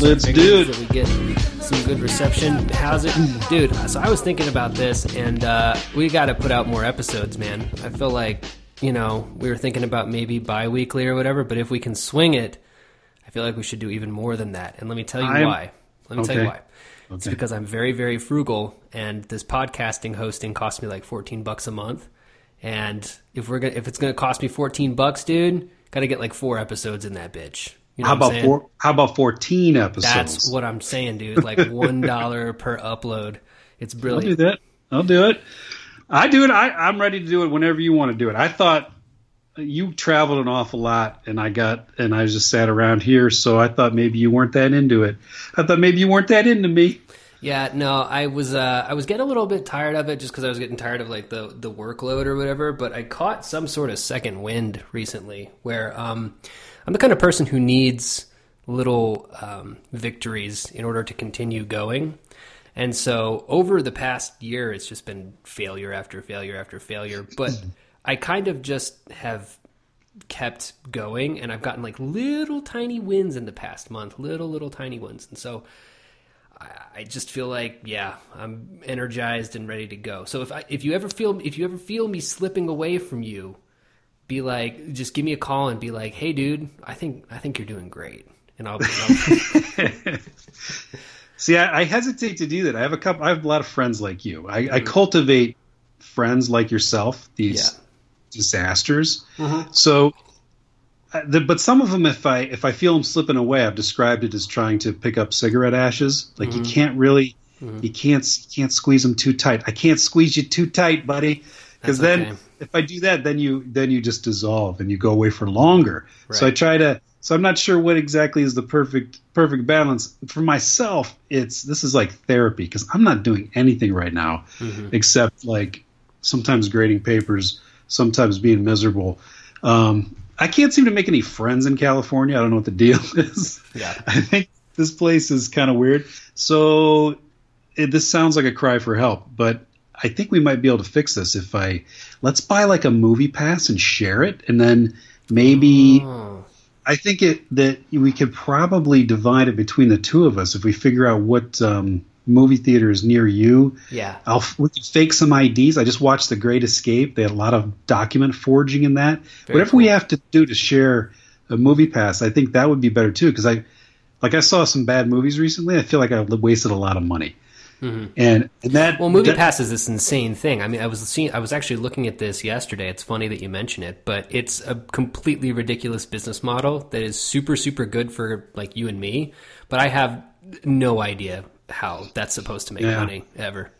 Let's do it. That we get some good reception. How's it, dude? So I was thinking about this, and we got to put out more episodes, man. I feel like, you know, we were thinking about maybe bi-weekly or whatever, but if we can swing it, I feel like we should do even more than that. And let me tell you why. Let me tell you why. Okay. It's because I'm very, very frugal, and this podcasting hosting costs me like $14 a month. And if it's gonna cost me $14, dude, gotta get like 4 episodes in that bitch. You know how about 14 episodes? That's what I'm saying, dude. Like $1 per upload. It's brilliant. I'll do that. I'll do it. I do it. I'm ready to do it whenever you want to do it. I thought you traveled an awful lot, and I just sat around here, so I thought maybe you weren't that into it. I thought maybe you weren't that into me. Yeah, no, I was getting a little bit tired of it just because I was getting tired of like the workload or whatever, but I caught some sort of second wind recently where I'm the kind of person who needs little victories in order to continue going. And so over the past year, it's just been failure after failure after failure, but I kind of just have kept going, and I've gotten like little tiny wins in the past month, little tiny ones. And so I just feel like, yeah, I'm energized and ready to go. So if you ever feel me slipping away from you, be like, just give me a call and be like, hey, dude, I think you're doing great, and I'll see. I hesitate to do that. I have a lot of friends like you. I cultivate friends like yourself. These disasters. Mm-hmm. So. But some of them, if I feel them slipping away, I've described it as trying to pick up cigarette ashes. Like mm-hmm. you can't squeeze them too tight. I can't squeeze you too tight, buddy, because then if I do that, then you just dissolve and you go away for longer. Right. So I try to. So I'm not sure what exactly is the perfect balance for myself. This is like therapy because I'm not doing anything right now except like sometimes grading papers, sometimes being miserable. I can't seem to make any friends in California. I don't know what the deal is. Yeah. I think this place is kind of weird. So this sounds like a cry for help, but I think we might be able to fix this if let's buy like a movie pass and share it. And then maybe I think that we could probably divide it between the two of us. If we figure out what movie theater is near you. Yeah. We can fake some IDs. I just watched The Great Escape. They had a lot of document forging in that. Whatever we have to do to share a movie pass, I think that would be better too. Because I saw some bad movies recently. I feel like I wasted a lot of money. Mm-hmm. Movie Pass is this insane thing. I mean, I was actually looking at this yesterday. It's funny that you mention it, but it's a completely ridiculous business model that is super, super good for like you and me. But I have no idea how that's supposed to make money ever.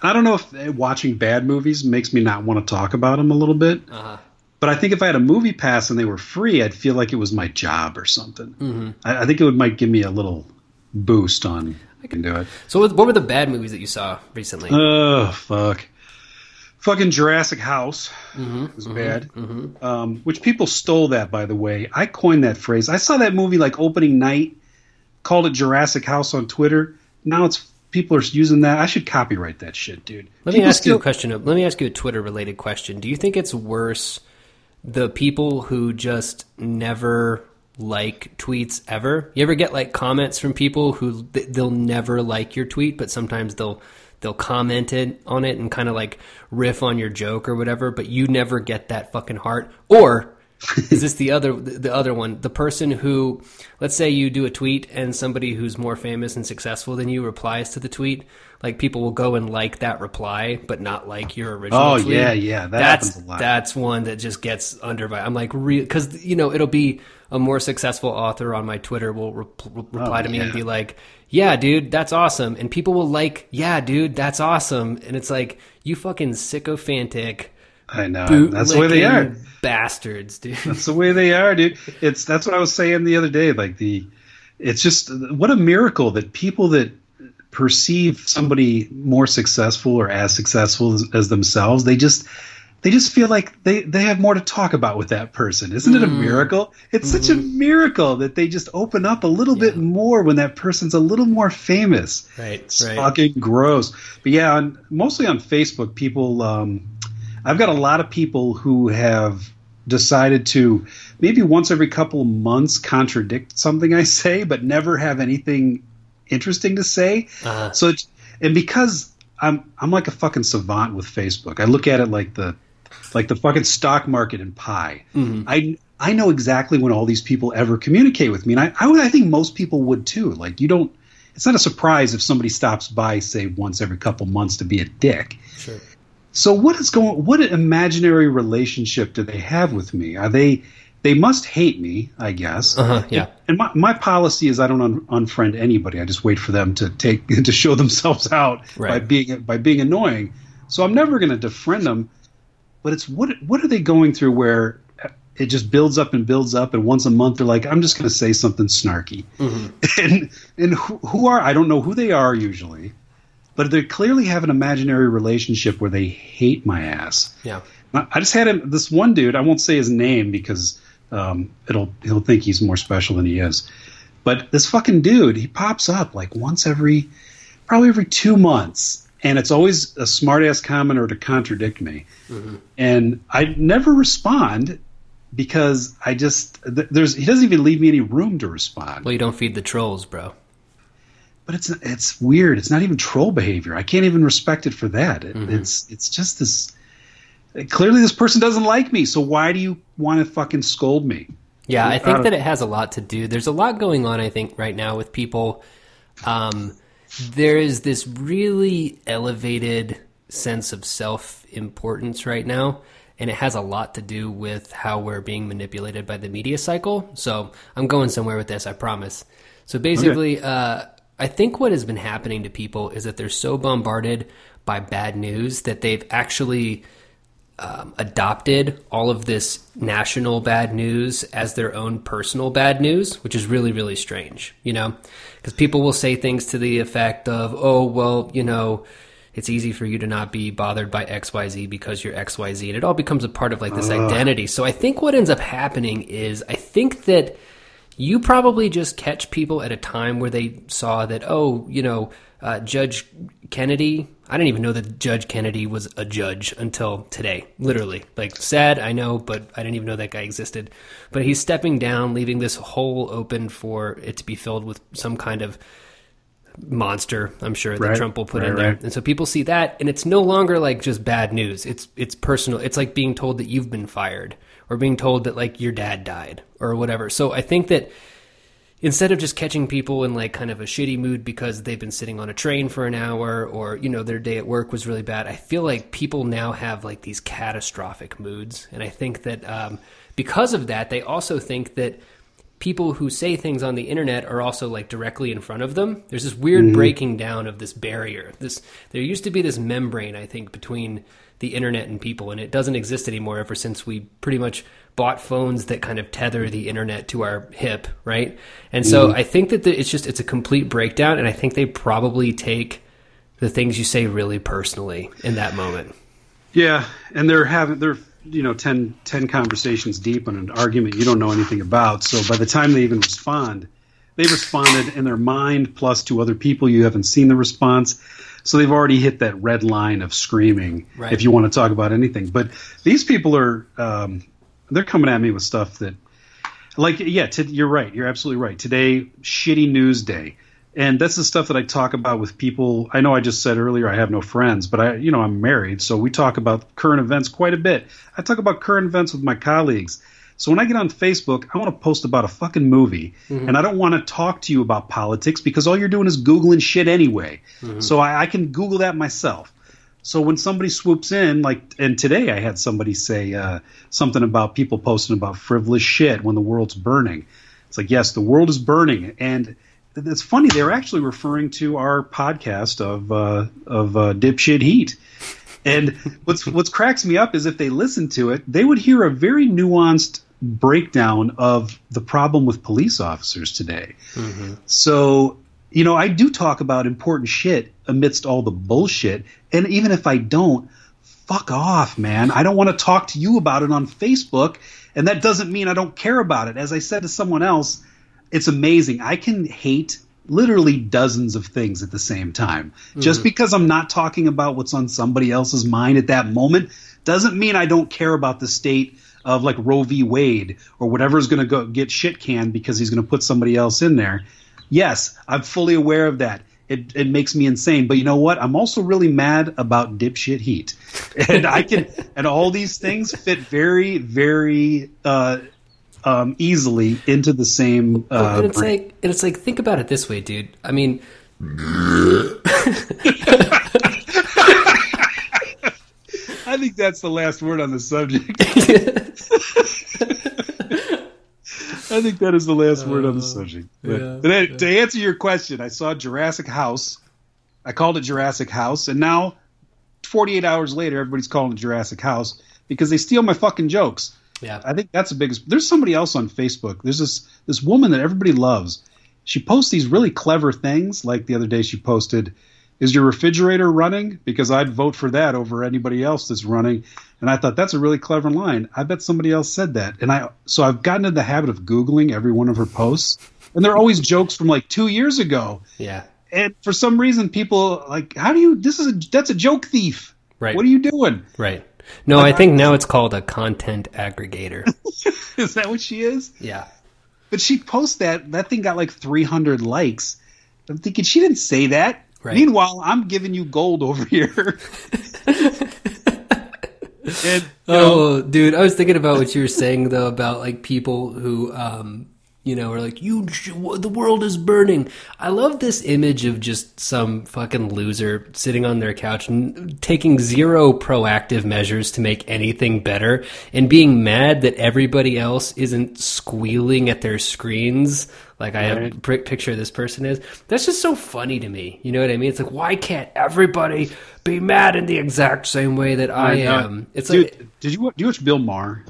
I don't know if watching bad movies makes me not want to talk about them a little bit. Uh-huh. But I think if I had a movie pass and they were free, I'd feel like it was my job or something. Mm-hmm. I think might give me a little boost on I can do it. So what were the bad movies that you saw recently? Oh, fuck. Fucking Jurassic House was bad, which people stole that, by the way. I coined that phrase. I saw that movie like opening night, called it Jurassic House on Twitter. Now people are using that. I should copyright that shit, dude. Let me ask you a Twitter-related question. Do you think it's worse the people who just never like tweets ever? You ever get like comments from people who they'll never like your tweet, but sometimes they'll comment on it and kind of like riff on your joke or whatever, but you never get that fucking heart? Or is this the other one? The person who, let's say you do a tweet and somebody who's more famous and successful than you replies to the tweet, like people will go and like that reply, but not like your original tweet. Oh, yeah. That's happens a lot. That's one that just gets under my, I'm like, because, you know, it'll be a more successful author on my Twitter will reply to me and be like, yeah, dude, that's awesome. And people will like, yeah, dude, that's awesome. And it's like, you fucking sycophantic, I know. That's the way they are. Bastards, dude. That's the way they are, dude. That's what I was saying the other day. Like it's just what a miracle that people that perceive somebody more successful or as successful as themselves, they just feel like they have more to talk about with that person. Isn't it a miracle? It's such a miracle that they just open up a little bit more when that person's a little more famous. Right. It's fucking gross. But yeah, mostly on Facebook, people. I've got a lot of people who have decided to maybe once every couple months contradict something I say, but never have anything interesting to say. Uh-huh. So, and because I'm like a fucking savant with Facebook, I look at it like the fucking stock market and pie. Mm-hmm. I know exactly when all these people ever communicate with me, and I think most people would too. Like, you don't. It's not a surprise if somebody stops by, say, once every couple months to be a dick. Sure. So what imaginary relationship do they have with me? Are they must hate me, I guess. Uh-huh, yeah. And my policy is I don't unfriend anybody. I just wait for them to show themselves out by being annoying. So I'm never going to defriend them. But it's what are they going through where it just builds up, and once a month they're like, I'm just going to say something snarky. Mm-hmm. And I don't know who they are usually. But they clearly have an imaginary relationship where they hate my ass. Yeah, I just had this one dude. I won't say his name because he'll think he's more special than he is. But this fucking dude, he pops up like probably every 2 months, and it's always a smart ass commenter to contradict me. Mm-hmm. And I never respond because he doesn't even leave me any room to respond. Well, you don't feed the trolls, bro. But it's weird. It's not even troll behavior. I can't even respect it for that. Mm-hmm. It's just this. Clearly, this person doesn't like me. So why do you want to fucking scold me? Yeah, I think that it has a lot to do. There's a lot going on, I think, right now with people. There is this really elevated sense of self-importance right now. And it has a lot to do with how we're being manipulated by the media cycle. So I'm going somewhere with this, I promise. So basically... Okay. I think what has been happening to people is that they're so bombarded by bad news that they've actually adopted all of this national bad news as their own personal bad news, which is really, really strange, you know, because people will say things to the effect of, oh, well, you know, it's easy for you to not be bothered by XYZ because you're XYZ. And it all becomes a part of like this identity. So I think what ends up happening is I think that you probably just catch people at a time where they saw that, oh, you know, Judge Kennedy. I didn't even know that Judge Kennedy was a judge until today, literally. Like, sad, I know, but I didn't even know that guy existed. But he's stepping down, leaving this hole open for it to be filled with some kind of monster, I'm sure, that Trump will put in there. And so people see that, and it's no longer like just bad news. It's personal. It's like being told that you've been fired, or being told that like your dad died or whatever. So I think that instead of just catching people in like kind of a shitty mood because they've been sitting on a train for an hour, or, you know, their day at work was really bad, I feel like people now have like these catastrophic moods. And I think that because of that, they also think that people who say things on the internet are also like directly in front of them. There's this weird mm-hmm. breaking down of this barrier. There used to be this membrane, I think, between the internet and people, and it doesn't exist anymore ever since we pretty much bought phones that kind of tether the internet to our hip, right? And so I think that it's a complete breakdown, and I think they probably take the things you say really personally in that moment. Yeah, and they're you know, 10 conversations deep on an argument you don't know anything about, so by the time they even respond, they responded in their mind plus to other people. You haven't seen the response. So they've already hit that red line of screaming if you want to talk about anything. But these people are they're coming at me with stuff that – like, yeah, you're right. You're absolutely right. Today, shitty news day. And that's the stuff that I talk about with people. I know I just said earlier I have no friends, but I'm married. So we talk about current events quite a bit. I talk about current events with my colleagues. So when I get on Facebook, I want to post about a fucking movie, mm-hmm. and I don't want to talk to you about politics because all you're doing is Googling shit anyway. Mm-hmm. So I can Google that myself. So when somebody swoops in, like, and today I had somebody say something about people posting about frivolous shit when the world's burning. It's like, yes, the world is burning. And it's funny, they're actually referring to our podcast of Dipshit Heat. And what's cracks me up is if they listened to it, they would hear a very nuanced breakdown of the problem with police officers today. Mm-hmm. So, you know, I do talk about important shit amidst all the bullshit. And even if I don't, fuck off, man. I don't want to talk to you about it on Facebook. And that doesn't mean I don't care about it. As I said to someone else, it's amazing. I can hate literally dozens of things at the same time. Mm-hmm. Just because I'm not talking about what's on somebody else's mind at that moment doesn't mean I don't care about the state of like Roe v. Wade or whatever's going to go get shit canned because he's going to put somebody else in there. Yes, I'm fully aware of that. It makes me insane. But you know what? I'm also really mad about Dipshit Heat. And I can and all these things fit very, very easily into the same and it's brain. Like and it's like, think about it this way, dude. I mean I think that's the last word on the subject. I think that is the last word on the subject. But to answer your question, I saw Jurassic House. I called it Jurassic House. And now, 48 hours later, everybody's calling it Jurassic House because they steal my fucking jokes. Yeah, I think that's the biggest. There's somebody else on Facebook. There's this woman that everybody loves. She posts these really clever things. Like the other day she posted, is your refrigerator running? Because I'd vote for that over anybody else that's running. And I thought, that's a really clever line. I bet somebody else said that. And so I've gotten into the habit of Googling every one of her posts. And they're always jokes from like 2 years ago. Yeah. And for some reason, people like, that's a joke thief. Right. What are you doing? Right. No, like, I think now it's called a content aggregator. Is that what she is? Yeah. But she posts that thing got like 300 likes. I'm thinking, she didn't say that. Right. Meanwhile, I'm giving you gold over here. And, dude, I was thinking about what you were saying, though, about like people who, are like, the world is burning. I love this image of just some fucking loser sitting on their couch and taking zero proactive measures to make anything better and being mad that everybody else isn't squealing at their screens. Like I have a picture of this person is. That's just so funny to me. You know what I mean? It's like, why can't everybody be mad in the exact same way that I am? It's dude, like, do you watch Bill Maher?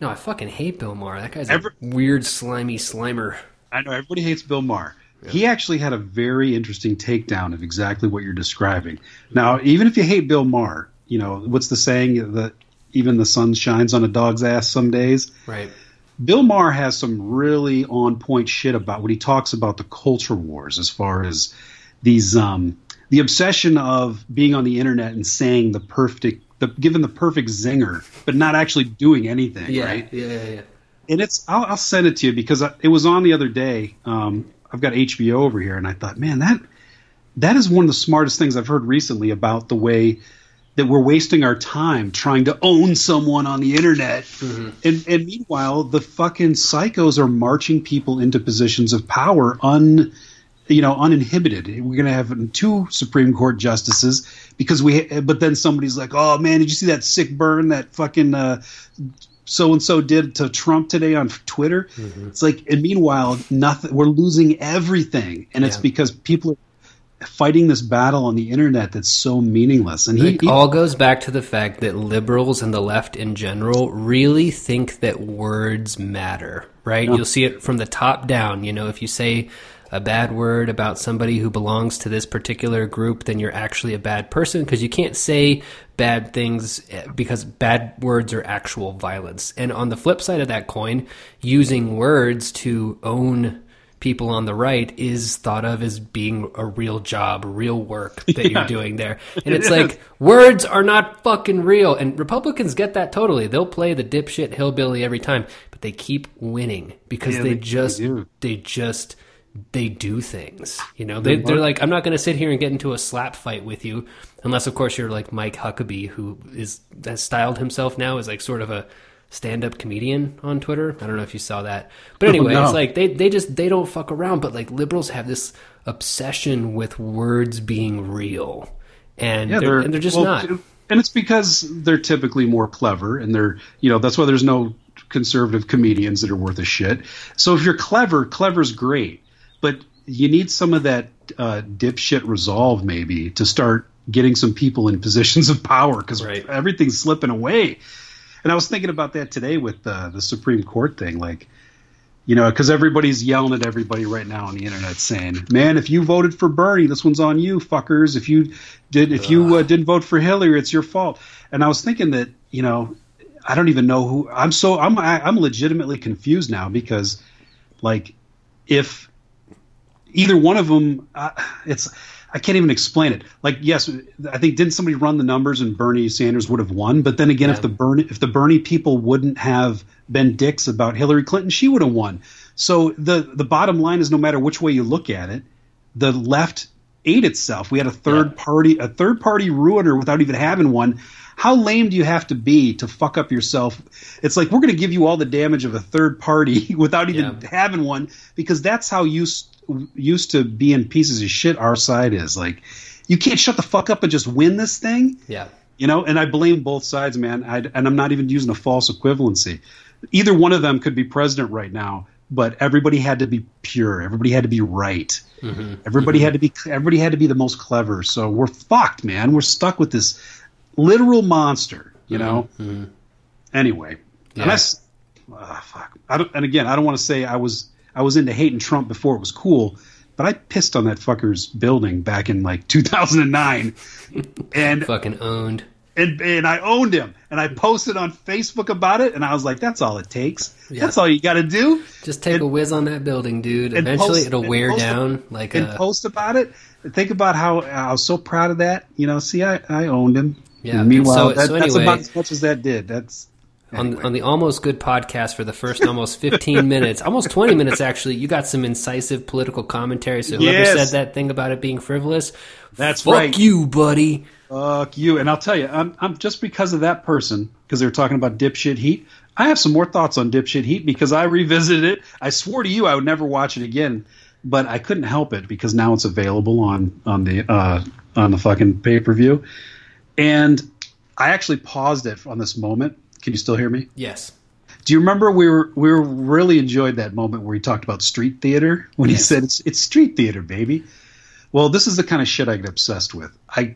No, I fucking hate Bill Maher. That guy's a weird, slimy slimer. I know, everybody hates Bill Maher. Yeah. He actually had a very interesting takedown of exactly what you're describing. Now, even if you hate Bill Maher, you know what's the saying? That even the sun shines on a dog's ass some days. Right. Bill Maher has some really on-point shit about when he talks about the culture wars as far as these the obsession of being on the internet and saying the perfect zinger, but not actually doing anything, right? Yeah. And I'll send it to you because it was on the other day. I've got HBO over here, and I thought, man, that is one of the smartest things I've heard recently about the way that we're wasting our time trying to own someone on the internet. Mm-hmm. And meanwhile, the fucking psychos are marching people into positions of power uninhibited. We're going to have 2 Supreme Court justices but then somebody's like, oh man, did you see that sick burn that fucking so-and-so did to Trump today on Twitter? Mm-hmm. It's like, and meanwhile, nothing, we're losing everything. And it's because people are fighting this battle on the internet that's so meaningless. And it all goes back to the fact that liberals and the left in general really think that words matter, right? Yeah. You'll see it from the top down. You know, if you say a bad word about somebody who belongs to this particular group, then you're actually a bad person because you can't say bad things because bad words are actual violence. And on the flip side of that coin, using words to own people on the right is thought of as being a real job, real work that you're doing there. And it's like, words are not fucking real. And Republicans get that totally. They'll play the dipshit hillbilly every time, but they keep winning because they do things. You know, they're like, I'm not going to sit here and get into a slap fight with you unless, of course, you're like Mike Huckabee, who has styled himself now as like sort of a stand-up comedian on Twitter. I don't know if you saw that, but anyway, It's like they don't fuck around. But like liberals have this obsession with words being real, and they're just not. And it's because they're typically more clever, and that's why there's no conservative comedians that are worth a shit. So if you're clever's great, but you need some of that dipshit resolve maybe to start getting some people in positions of power because everything's slipping away. And I was thinking about that today with the Supreme Court thing, like, you know, because everybody's yelling at everybody right now on the internet saying, "Man, if you voted for Bernie, this one's on you, fuckers. If you didn't vote for Hillary, it's your fault." And I was thinking that, you know, I don't even know who I'm. So I'm legitimately confused now because, like, if either one of them, I can't even explain it. Like, yes, I think didn't somebody run the numbers and Bernie Sanders would have won? But then again, if the Bernie people wouldn't have been dicks about Hillary Clinton, she would have won. So the bottom line is, no matter which way you look at it, the left ate itself. We had a third party ruiner without even having one. How lame do you have to be to fuck up yourself? It's like, we're going to give you all the damage of a third party without even having one, because that's how used to being pieces of shit our side is. Like, you can't shut the fuck up and just win this thing. Yeah. You know, and I blame both sides, man. And I'm not even using a false equivalency. Either one of them could be president right now, but everybody had to be pure. Everybody had to be right. Mm-hmm. Everybody had to be the most clever. So we're fucked, man. We're stuck with this literal monster, you know. Mm-hmm. Anyway, unless, fuck. I don't want to say I was into hating Trump before it was cool, but I pissed on that fucker's building back in like 2009, and fucking owned. And I owned him, and I posted on Facebook about it, and I was like, that's all it takes. Yeah. That's all you got to do. Just take a whiz on that building, dude. Eventually it'll wear down. Post about it. Think about how I was so proud of that. You know, see, I owned him. Yeah. And meanwhile, that's about as much as that did. On the Almost Good podcast, for the first almost 15 minutes, almost 20 minutes actually, you got some incisive political commentary. So whoever said that thing about it being frivolous, fuck you, buddy. Fuck you. And I'll tell you, I'm just because of that person, because they were talking about Dipshit Heat, I have some more thoughts on Dipshit Heat because I revisited it. I swore to you I would never watch it again, but I couldn't help it because now it's available on the fucking pay-per-view. And I actually paused it on this moment. Can you still hear me? Yes. Do you remember we really enjoyed that moment where he talked about street theater when he said it's street theater, baby? Well, this is the kind of shit I get obsessed with. I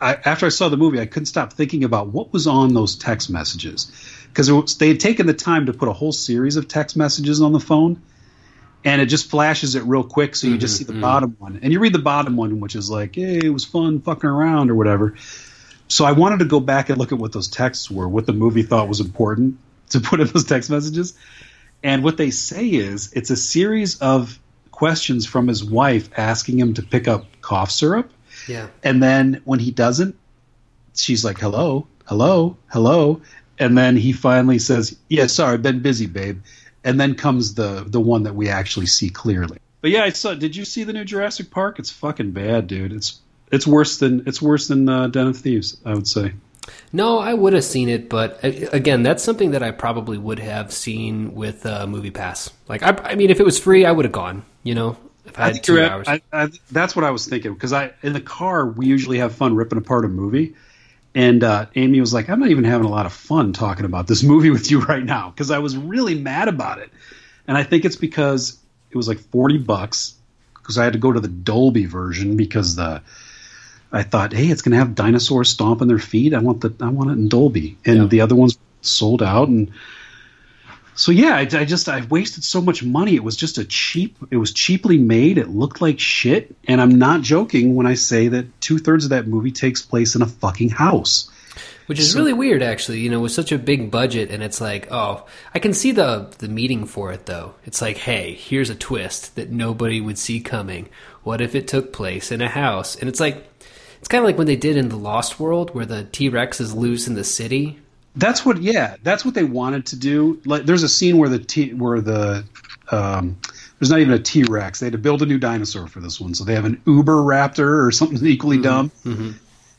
after I saw the movie, I couldn't stop thinking about what was on those text messages, because they had taken the time to put a whole series of text messages on the phone, and it just flashes it real quick, so you just see the bottom one, and you read the bottom one, which is like, hey, it was fun fucking around or whatever. So I wanted to go back and look at what those texts were, what the movie thought was important to put in those text messages. And what they say is it's a series of questions from his wife asking him to pick up cough syrup. Yeah. And then when he doesn't, she's like, hello, hello, hello. And then he finally says, yeah, sorry, I've been busy, babe. And then comes the one that we actually see clearly. But yeah, did you see the new Jurassic Park? It's fucking bad, dude. It's worse than Den of Thieves, I would say. No, I would have seen it, but again, that's something that I probably would have seen with Movie Pass. Like, I mean, if it was free, I would have gone. You know, if I had 2 hours. That's what I was thinking, because in the car we usually have fun ripping apart a movie, and Amy was like, "I'm not even having a lot of fun talking about this movie with you right now," because I was really mad about it, and I think it's because it was like $40 because I had to go to the Dolby version because I thought, hey, it's going to have dinosaurs stomping their feet. I want it in Dolby, and the other ones sold out. And so, yeah, I wasted so much money. It was just it was cheaply made. It looked like shit, and I'm not joking when I say that 2/3 of that movie takes place in a fucking house, which is really weird, actually. You know, with such a big budget, and it's like, oh, I can see the meaning for it though. It's like, hey, here's a twist that nobody would see coming. What if it took place in a house? And it's like. It's kind of like when they did in The Lost World, where the T-Rex is loose in the city. That's what they wanted to do. Like, there's a scene where there's not even a T-Rex. They had to build a new dinosaur for this one, so they have an Uber Raptor or something equally dumb,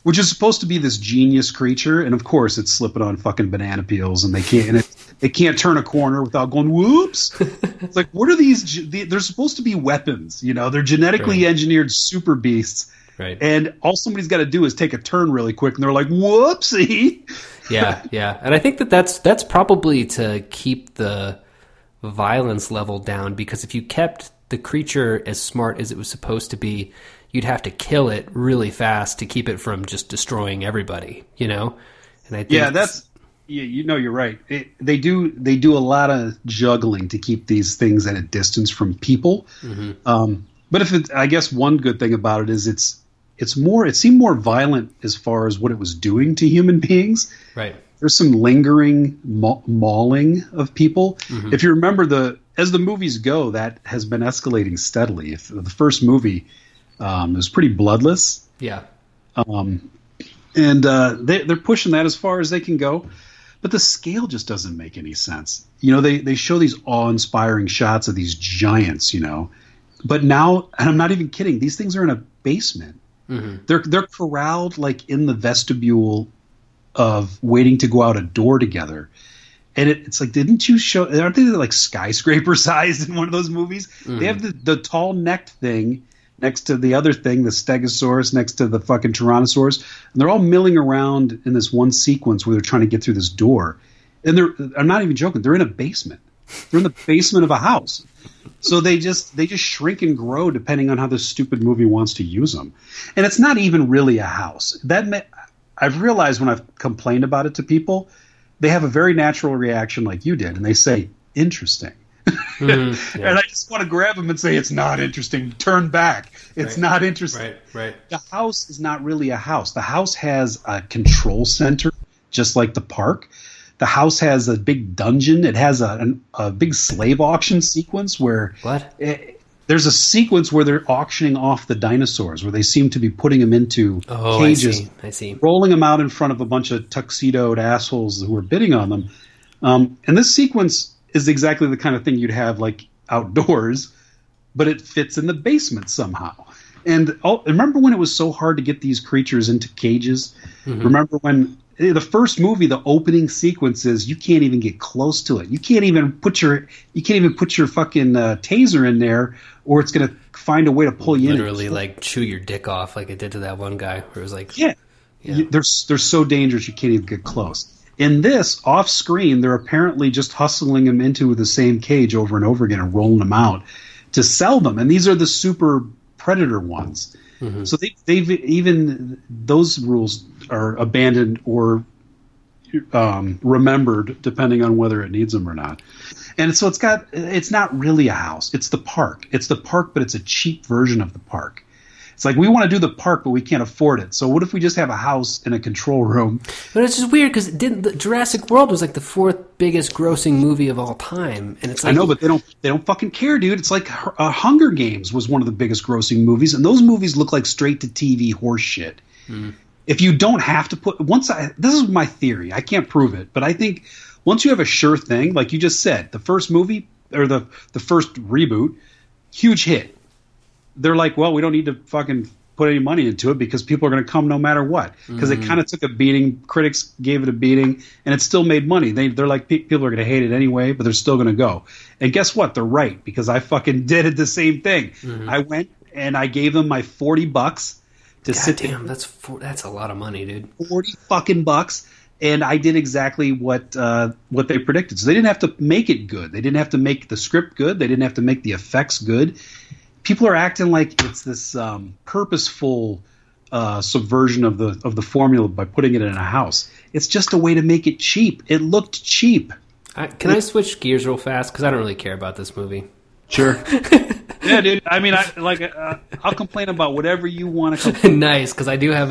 which is supposed to be this genius creature, and of course it's slipping on fucking banana peels, and they can't turn a corner without going whoops. It's like, what are these? They're supposed to be weapons, you know? They're genetically engineered super beasts. Right. And all somebody's got to do is take a turn really quick, and they're like, whoopsie. Yeah. And I think that's probably to keep the violence level down, because if you kept the creature as smart as it was supposed to be, you'd have to kill it really fast to keep it from just destroying everybody, you know? And I think you know, you're right. They do a lot of juggling to keep these things at a distance from people. But I guess one good thing about it is it seemed more violent as far as what it was doing to human beings. Right. There's some lingering mauling of people. If you remember, as the movies go, that has been escalating steadily. If the first movie It was pretty bloodless. Yeah. And they're pushing that as far as they can go. But the scale just doesn't make any sense. You know, they show these awe-inspiring shots of these giants, you know. But now, and I'm not even kidding, these things are in a basement. Mm-hmm. They're corralled like in the vestibule of waiting to go out a door together. And it's like, didn't you show, aren't they like skyscraper sized in one of those movies? Mm-hmm. They have the tall necked thing next to the other thing, the stegosaurus next to the fucking tyrannosaurus. And they're all milling around in this one sequence where they're trying to get through this door. And I'm not even joking. They're in a basement. They're in the basement of a house. So they just shrink and grow depending on how this stupid movie wants to use them. And it's not even really a house. I've realized when I've complained about it to people, they have a very natural reaction like you did. And they say, interesting. Mm-hmm, yeah. And I just want to grab them and say, it's not interesting. Turn back. It's not interesting. Right. The house is not really a house. The house has a control center, just like the park. The house has a big dungeon. It has a big slave auction sequence where there's a sequence where they're auctioning off the dinosaurs, where they seem to be putting them into cages, I see. Rolling them out in front of a bunch of tuxedoed assholes who are bidding on them. And this sequence is exactly the kind of thing you'd have like outdoors, but it fits in the basement somehow. And remember when it was so hard to get these creatures into cages? Mm-hmm. Remember when the first movie, the opening sequence is you can't even get close to it. You can't even put your fucking taser in there, or it's gonna find a way to pull you in. Literally, like chew your dick off, like it did to that one guy. Where it was like, they're so dangerous you can't even get close. In this, off screen, they're apparently just hustling them into the same cage over and over again and rolling them out to sell them. And these are the super predator ones. Mm-hmm. So they've even those rules are abandoned or remembered depending on whether it needs them or not. And so it's not really a house. It's the park. It's the park, but it's a cheap version of the park. It's like we want to do the park, but we can't afford it. So what if we just have a house and a control room? But it's just weird because Jurassic World was like the fourth biggest grossing movie of all time, and it's like, I know, but they don't fucking care, dude. It's like Hunger Games was one of the biggest grossing movies, and those movies look like straight to TV horse shit. Mm. If you don't have to put this is my theory. I can't prove it, but I think once you have a sure thing, like you just said, the first movie or the first reboot, huge hit. They're like, well, we don't need to fucking put any money into it because people are going to come no matter what. Because it kind of took a beating. Critics gave it a beating, and it still made money. They're like, people are going to hate it anyway, but they're still going to go. And guess what? They're right, because I fucking did it the same thing. Mm-hmm. I went and I gave them my $40 to sit there. Damn, that's a lot of money, dude. $40 fucking bucks. And I did exactly what they predicted. So they didn't have to make it good. They didn't have to make the script good. They didn't have to make the effects good. People are acting like it's this purposeful subversion of the formula by putting it in a house. It's just a way to make it cheap. It looked cheap. Can I switch gears real fast? Because I don't really care about this movie. Sure. Yeah, dude. I mean, I'll complain about whatever you want to complain. Nice, because I do have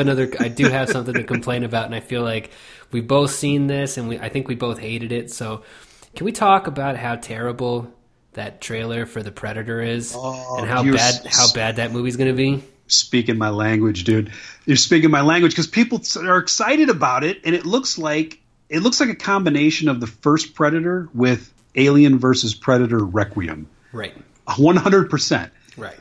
something to complain about, and I feel like we've both seen this, and I think we both hated it. So, can we talk about how terrible that trailer for The Predator is, and how bad that movie's going to be? Speaking my language, dude. You're speaking my language because people are excited about it, and it looks like a combination of the first Predator with Alien versus Predator Requiem. Right. 100%. Right.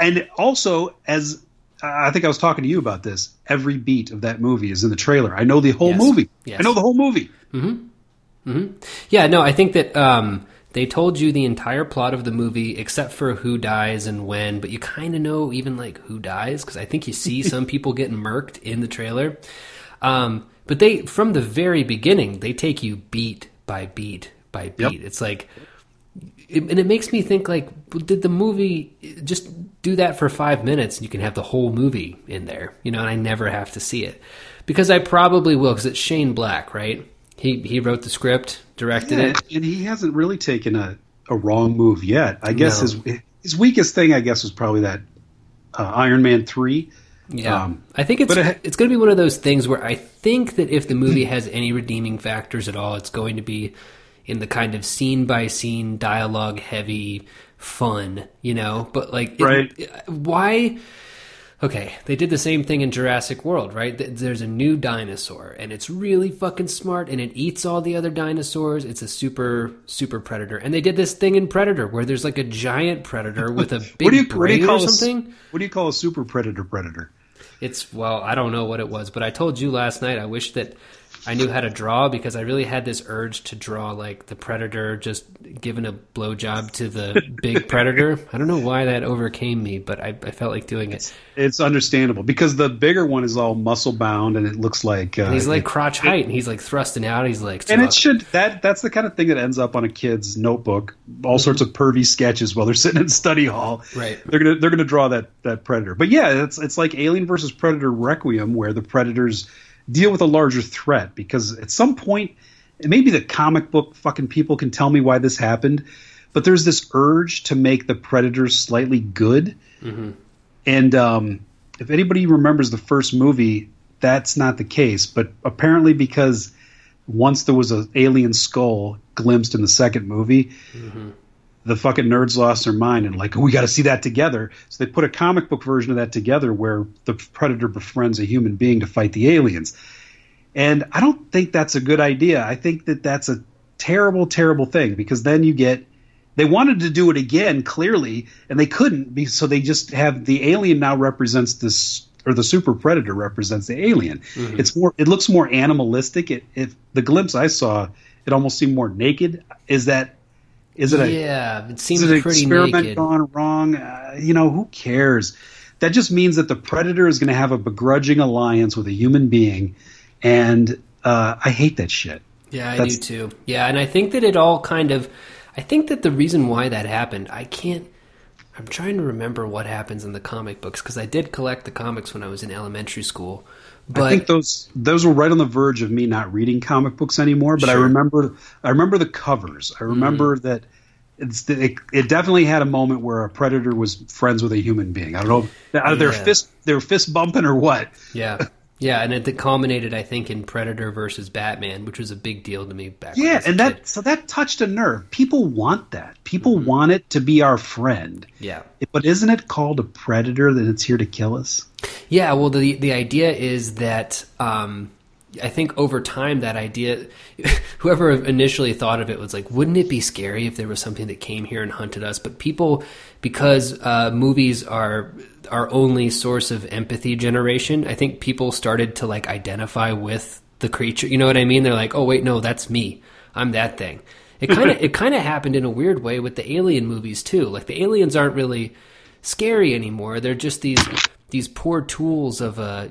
And also, as I think I was talking to you about this, every beat of that movie is in the trailer. I know the whole movie. Yes. I know the whole movie. Mm-hmm. Mm-hmm. Yeah, no, I think that... they told you the entire plot of the movie except for who dies and when, but you kind of know even like who dies because I think you see some people getting murked in the trailer. But from the very beginning, they take you beat by beat by beat. Yep. It's like, and it makes me think like, did the movie just do that for 5 minutes and you can have the whole movie in there, you know, and I never have to see it because I probably will because it's Shane Black, right? He wrote the script, directed it. And he hasn't really taken a wrong move yet. I guess his weakest thing, I guess, was probably that Iron Man 3. Yeah. I think it's going to be one of those things where I think that if the movie has any redeeming factors at all, it's going to be in the kind of scene-by-scene, dialogue-heavy fun, you know? But like, right. Why? Okay, they did the same thing in Jurassic World, right? There's a new dinosaur, and it's really fucking smart, and it eats all the other dinosaurs. It's a super, super predator. And they did this thing in Predator where there's like a giant predator with a big brain or something. What do you call a super predator? It's, well, I don't know what it was, but I told you last night I wish that I knew how to draw, because I really had this urge to draw like the predator just giving a blowjob to the big predator. I don't know why that overcame me, but I felt like doing it. It's understandable, because the bigger one is all muscle bound and it looks like and he's like crotch height and he's like thrusting out. He's like, and it should that's the kind of thing that ends up on a kid's notebook. All sorts of pervy sketches while they're sitting in study hall. Right, they're gonna draw that predator. But yeah, it's like Alien versus Predator Requiem, where the predators deal with a larger threat, because at some point, maybe the comic book fucking people can tell me why this happened, but there's this urge to make the predators slightly good. Mm-hmm. And if anybody remembers the first movie, that's not the case. But apparently, because once there was an alien skull glimpsed in the second movie, mm-hmm. the fucking nerds lost their mind and like, oh, we got to see that together. So they put a comic book version of that together where the predator befriends a human being to fight the aliens. And I don't think that's a good idea. I think that's a terrible, terrible thing, because then you get – they wanted to do it again clearly, and they couldn't, so they just have the alien now represents this – or the super predator represents the alien. Mm-hmm. It looks more animalistic. If the glimpse I saw, it almost seemed more naked. It seems pretty naked. Is it an experiment gone wrong? Who cares? That just means that the predator is going to have a begrudging alliance with a human being, and I hate that shit. Yeah, I do too. Yeah, and I think that it all kind of... I think that the reason why that happened, I'm trying to remember what happens in the comic books, because I did collect the comics when I was in elementary school. But I think those were right on the verge of me not reading comic books anymore. But sure. I remember the covers. I remember that it definitely had a moment where a predator was friends with a human being. I don't know, they were fist bumping or what. Yeah, yeah, and it culminated, I think, in Predator versus Batman, which was a big deal to me back. Yeah, and that touched a nerve. People want that. People want it to be our friend. Yeah, but isn't it called a predator that it's here to kill us? Yeah, well, the idea is that I think over time that idea, whoever initially thought of it was like, wouldn't it be scary if there was something that came here and hunted us? But people, because movies are our only source of empathy generation, I think people started to like identify with the creature. You know what I mean? They're like, oh wait, no, that's me. I'm that thing. It kind of happened in a weird way with the alien movies too. Like the aliens aren't really scary anymore. They're just these poor tools of a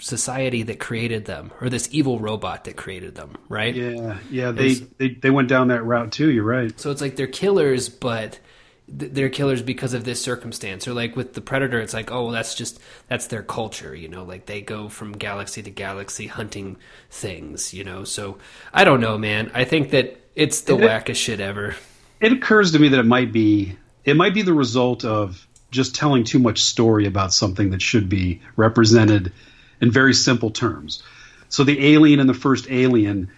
society that created them, or this evil robot that created them, right? Yeah, yeah, they went down that route too, you're right. So it's like they're killers, but they're killers because of this circumstance. Or like with the Predator, it's like, oh, well, that's their culture, you know? Like they go from galaxy to galaxy hunting things, you know? So I don't know, man. I think that it's the wackest shit ever. It occurs to me that it might be the result of just telling too much story about something that should be represented in very simple terms. So the alien in the first Alien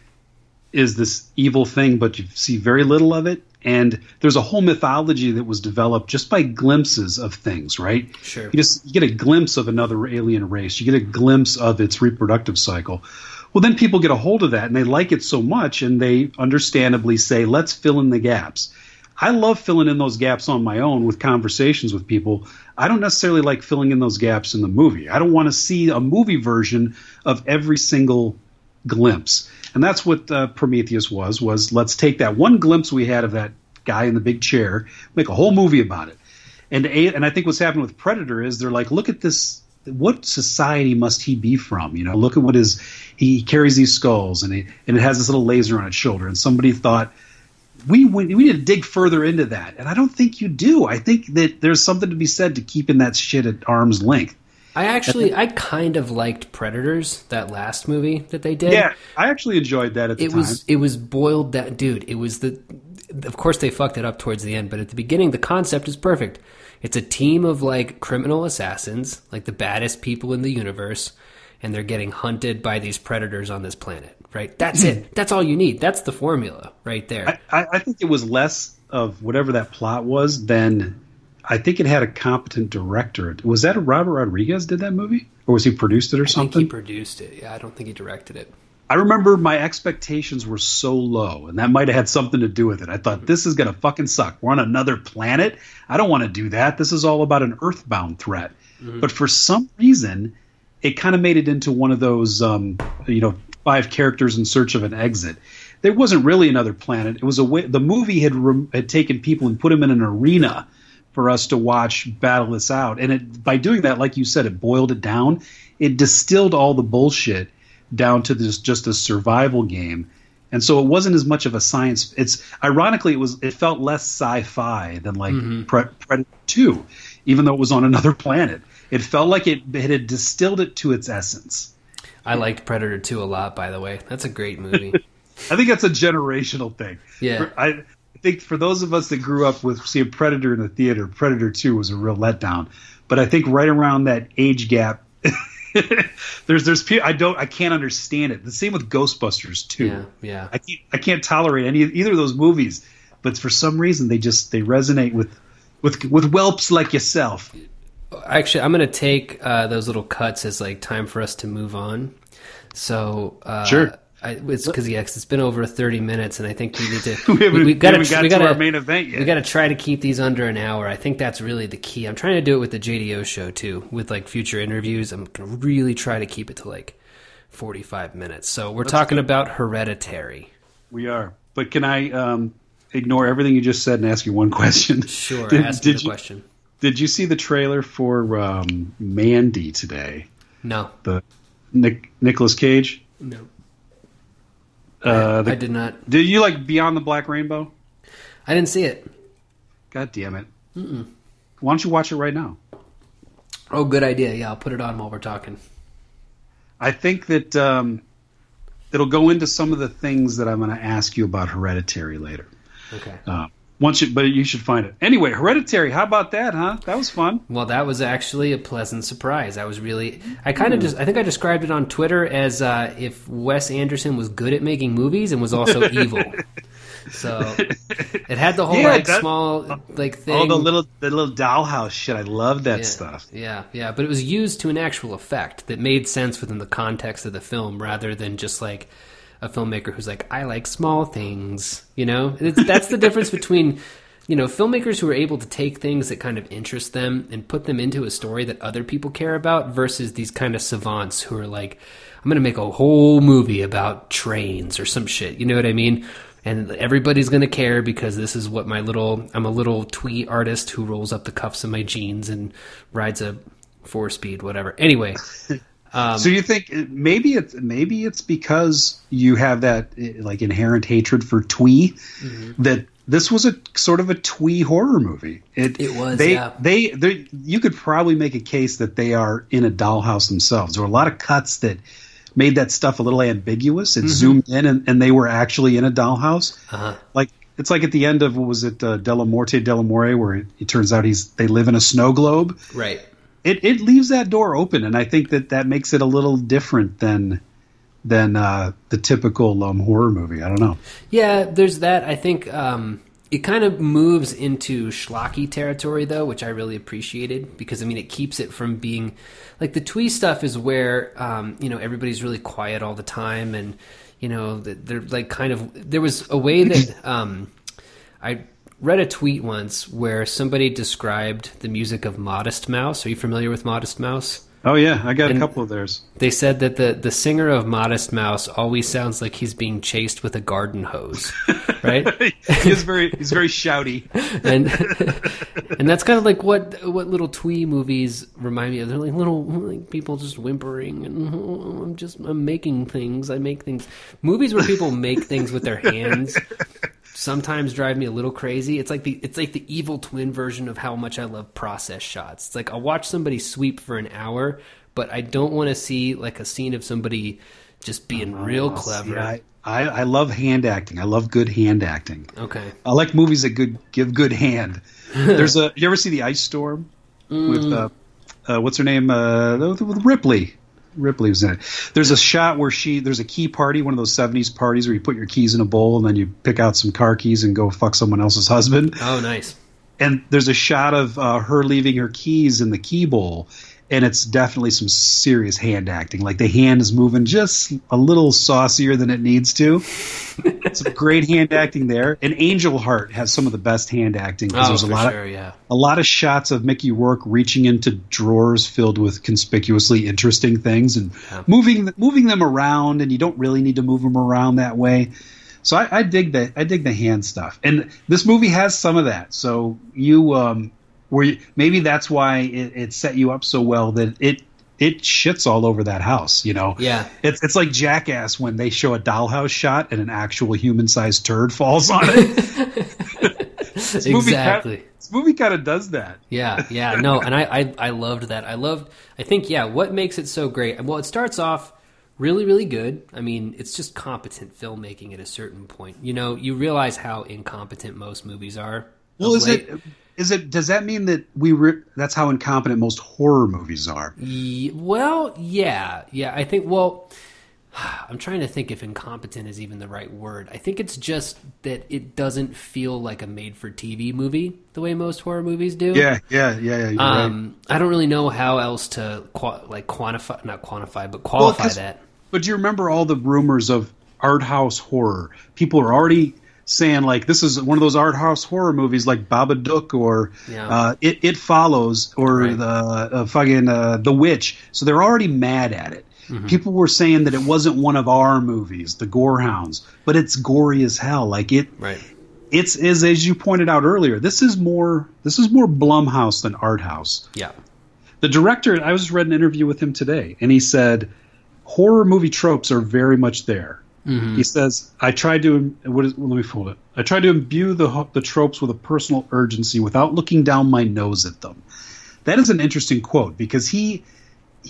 is this evil thing, but you see very little of it. And there's a whole mythology that was developed just by glimpses of things, right? Sure. You get a glimpse of another alien race. You get a glimpse of its reproductive cycle. Well, then people get a hold of that, and they like it so much, and they understandably say, let's fill in the gaps. I love filling in those gaps on my own with conversations with people. I don't necessarily like filling in those gaps in the movie. I don't want to see a movie version of every single glimpse. And that's what Prometheus was let's take that one glimpse we had of that guy in the big chair, make a whole movie about it. And I think what's happened with Predator is they're like, look at this. What society must he be from? You know, look at what he carries these skulls, and it has this little laser on its shoulder. And somebody thought, we need to dig further into that. And I don't think you do. I think that there's something to be said to keeping that shit at arm's length. I kind of liked Predators, that last movie that they did. Yeah, I actually enjoyed that at the time. It was boiled down. Dude, it was of course they fucked it up towards the end, but at the beginning the concept is perfect. It's a team of like criminal assassins, like the baddest people in the universe, and they're getting hunted by these predators on this planet, right? That's it. That's all you need. That's the formula right there. I think it was less of whatever that plot was, then I think it had a competent director. Was that Robert Rodriguez did that movie? Or was he produced it or something? I think he produced it. Yeah, I don't think he directed it. I remember my expectations were so low, and that might have had something to do with it. I thought, this is going to fucking suck. We're on another planet. I don't want to do that. This is all about an earthbound threat. Mm-hmm. But for some reason, it kind of made it into one of those, 5 characters in search of an exit. There wasn't really another planet. It was a way, the movie had taken people and put them in an arena for us to watch battle this out. And it, by doing that, like you said, it boiled it down. It distilled all the bullshit down to this just a survival game. And so it wasn't as much of a science. It's ironically, it felt less sci-fi than like Predator 2, even though it was on another planet. It felt like it had distilled it to its essence. I liked Predator 2 a lot, by the way. That's a great movie. I think that's a generational thing. Yeah. I think for those of us that grew up with seeing Predator in the theater, Predator 2 was a real letdown. But I think right around that age gap, there's people, I can't understand it. The same with Ghostbusters 2. Yeah. I can't tolerate either of those movies. But for some reason, they resonate with whelps like yourself. Actually, I'm going to take those little cuts as like time for us to move on. So sure. It's because it's been over 30 minutes, and I think we need to. we haven't got to our main event yet. We got to try to keep these under an hour. I think that's really the key. I'm trying to do it with the JDO show too, with like future interviews. I'm gonna really try to keep it to like 45 minutes. So we're talking about Hereditary. We are, but can I ignore everything you just said and ask you one question? Sure, ask me the question. Did you see the trailer for Mandy today? No. The Nicolas Cage. No. I did not. Did you like Beyond the Black Rainbow? I didn't see it. God damn it. Mm-mm. Why don't you watch it right now? Oh, good idea. Yeah, I'll put it on while we're talking. I think that it'll go into some of the things that I'm going to ask you about Hereditary later. Okay. But you should find it. Anyway, Hereditary, how about that, huh? That was fun. Well, that was actually a pleasant surprise. I think I described it on Twitter as if Wes Anderson was good at making movies and was also evil. So it had the whole small thing. All the little dollhouse shit. I love that stuff. Yeah. But it was used to an actual effect that made sense within the context of the film rather than just like a filmmaker who's like, I like small things, you know? That's the difference between, filmmakers who are able to take things that kind of interest them and put them into a story that other people care about versus these kind of savants who are like, I'm going to make a whole movie about trains or some shit, you know what I mean? And everybody's going to care because this is what I'm a little twee artist who rolls up the cuffs of my jeans and rides a 4-speed, whatever. Anyway... so you think maybe it's because you have that like inherent hatred for twee that this was a sort of a twee horror movie. It was. You could probably make a case that they are in a dollhouse themselves. There were a lot of cuts that made that stuff a little ambiguous. It zoomed in and they were actually in a dollhouse. Like it's like at the end of what was it, Della Morte, where it turns out they live in a snow globe, right? It leaves that door open, and I think that makes it a little different than the typical horror movie. I don't know. Yeah, there's that. I think it kind of moves into schlocky territory, though, which I really appreciated because, I mean, it keeps it from being – like the twee stuff is where, everybody's really quiet all the time and, they're like kind of – there was a way that I – read a tweet once where somebody described the music of Modest Mouse. Are you familiar with Modest Mouse? Oh, yeah. I got a couple of theirs. They said that the singer of Modest Mouse always sounds like he's being chased with a garden hose, right? he's very shouty. and that's kind of like what little twee movies remind me of. They're like little people just whimpering and I'm making things. I make things. Movies where people make things with their hands sometimes drive me a little crazy. It's like the evil twin version of how much I love process shots. It's like I'll watch somebody sweep for an hour, but I don't want to see like a scene of somebody just being real clever. Yeah, I love hand acting. I love good hand acting. Okay. I like movies that give good hand. You ever see The Ice Storm with what's her name? Ripley. Ripley was in it. There's a shot where there's a key party, one of those 70s parties where you put your keys in a bowl and then you pick out some car keys and go fuck someone else's husband. Oh, nice. And there's a shot of her leaving her keys in the key bowl, and it's definitely some serious hand acting. Like the hand is moving just a little saucier than it needs to. Some great hand acting there. And Angel Heart has some of the best hand acting because there's a lot of shots of Mickey Rourke reaching into drawers filled with conspicuously interesting things and moving them around, and you don't really need to move them around that way. So I dig that. I dig the hand stuff, and this movie has some of that. So maybe that's why it set you up so well that it shits all over that house. You know, yeah. It's like Jackass when they show a dollhouse shot and an actual human-sized turd falls on it. Exactly. This movie kind of does that. Yeah. No, and I loved that. I think what makes it so great? Well, it starts off really, really good. I mean, it's just competent filmmaking at a certain point. You know, you realize how incompetent most movies are. Well, does that mean that that's how incompetent most horror movies are? Yeah. I think, I'm trying to think if incompetent is even the right word. I think it's just that it doesn't feel like a made-for-TV movie the way most horror movies do. Yeah. You're right. I don't really know how else to qualify that. But do you remember all the rumors of art house horror? People are already saying, like, this is one of those art house horror movies like Babadook or It Follows or The Witch. So they're already mad at it. Mm-hmm. People were saying that it wasn't one of our movies, the Gorehounds, but it's gory as hell. Like it's as you pointed out earlier, this is more Blumhouse than art house. Yeah. The director, I just read an interview with him today, and he said horror movie tropes are very much there. Mm-hmm. He says, I tried to imbue the tropes with a personal urgency without looking down my nose at them. That is an interesting quote because he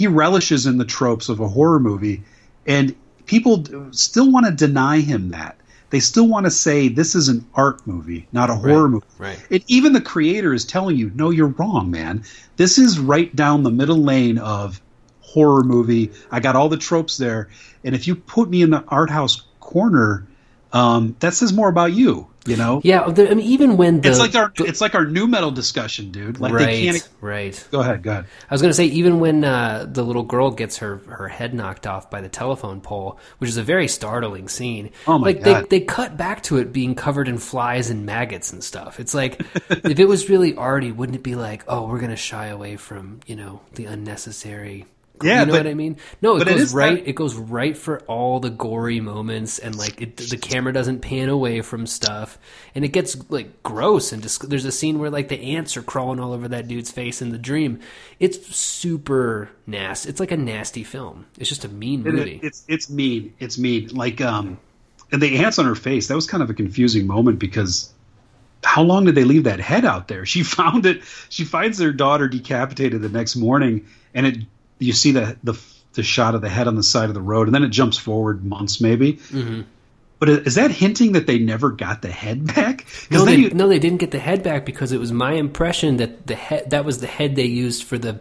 relishes in the tropes of a horror movie, and people still want to deny him that. They still want to say this is an art movie, not a horror movie. Right. Even the creator is telling you, no, you're wrong, man. This is right down the middle lane of horror movie. I got all the tropes there, and if you put me in the art house corner, that says more about you, you know. Yeah, I mean, even when it's like our nu metal discussion, dude. Like they can't. Right. Go ahead. I was going to say, even when the little girl gets her head knocked off by the telephone pole, which is a very startling scene. Oh my god! They cut back to it being covered in flies and maggots and stuff. It's like if it was really arty, wouldn't it be like, oh, we're going to shy away from, you know, the unnecessary. Yeah, you know what I mean? No, it goes right for all the gory moments, and like the camera doesn't pan away from stuff, and it gets like gross. And there's a scene where like the ants are crawling all over that dude's face in the dream. It's super nasty. It's like a nasty film. It's just a mean movie. It's mean. Like and the ants on her face. That was kind of a confusing moment because how long did they leave that head out there? She found it. She finds their daughter decapitated the next morning, and it. You see the shot of the head on the side of the road, and then it jumps forward months maybe. Mm-hmm. But is that hinting that they never got the head back? No, they didn't get the head back because it was my impression that that was the head they used for the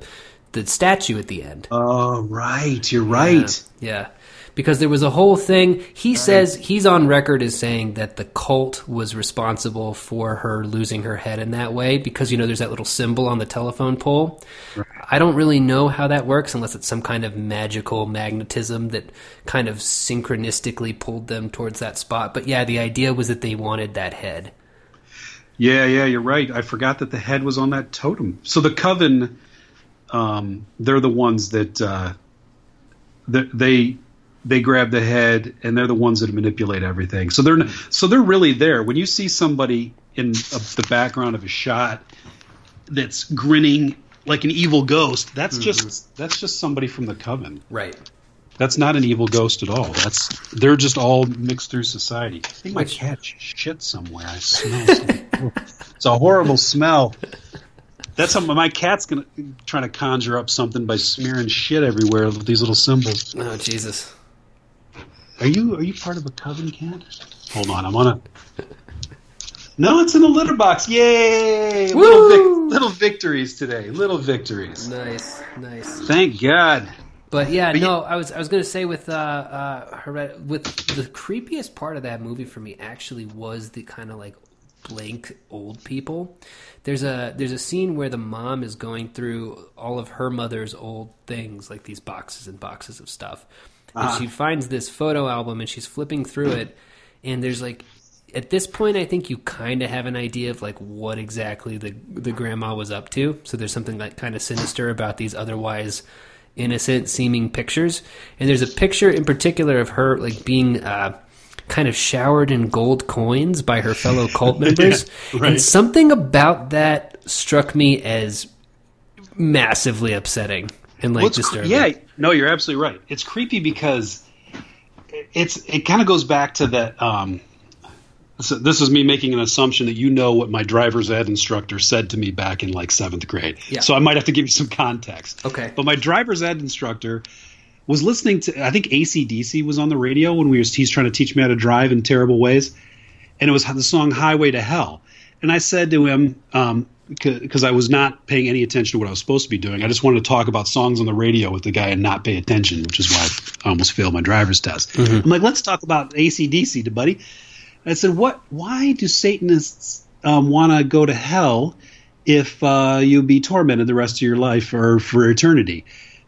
statue at the end. Oh, right. You're right. Yeah. Because there was a whole thing. He says he's on record as saying that the cult was responsible for her losing her head in that way because, you know, there's that little symbol on the telephone pole. Right. I don't really know how that works unless it's some kind of magical magnetism that kind of synchronistically pulled them towards that spot. But, yeah, the idea was that they wanted that head. Yeah, you're right. I forgot that the head was on that totem. So the Coven, they're the ones that they grab the head, and they're the ones that manipulate everything. So they're really there. When you see somebody in the background of a shot that's grinning like an evil ghost, that's just somebody from the Coven. Right. That's not an evil ghost at all. They're just all mixed through society. I think my cat shit somewhere. I smell something. It's a horrible smell. That's how my cat's trying to conjure up something by smearing shit everywhere with these little symbols. Oh, Jesus. Are you part of a Coven cat? Hold on, I'm on a... No, it's in the litter box. Yay! Little victories today. Little victories. Nice. Thank God. But yeah, I was gonna say with the creepiest part of that movie for me actually was the kind of like blank old people. There's a scene where the mom is going through all of her mother's old things, like these boxes and boxes of stuff, and she finds this photo album and she's flipping through it, and there's like. At this point, I think you kind of have an idea of like what exactly the grandma was up to. So there's something like kind of sinister about these otherwise innocent-seeming pictures. And there's a picture in particular of her like being kind of showered in gold coins by her fellow cult members. Yeah, right. And something about that struck me as massively upsetting and like disturbing. Yeah, no, you're absolutely right. It's creepy because it kind of goes back to that. So this is me making an assumption that you know what my driver's ed instructor said to me back in like 7th grade. Yeah. So I might have to give you some context. Okay. But my driver's ed instructor was listening to – I think AC/DC was on the radio when he's trying to teach me how to drive in terrible ways. And it was the song Highway to Hell. And I said to him because I was not paying any attention to what I was supposed to be doing. I just wanted to talk about songs on the radio with the guy and not pay attention, which is why I almost failed my driver's test. Mm-hmm. I'm like, let's talk about AC/DC, buddy. I said, why do Satanists want to go to hell if you'll be tormented the rest of your life or for eternity?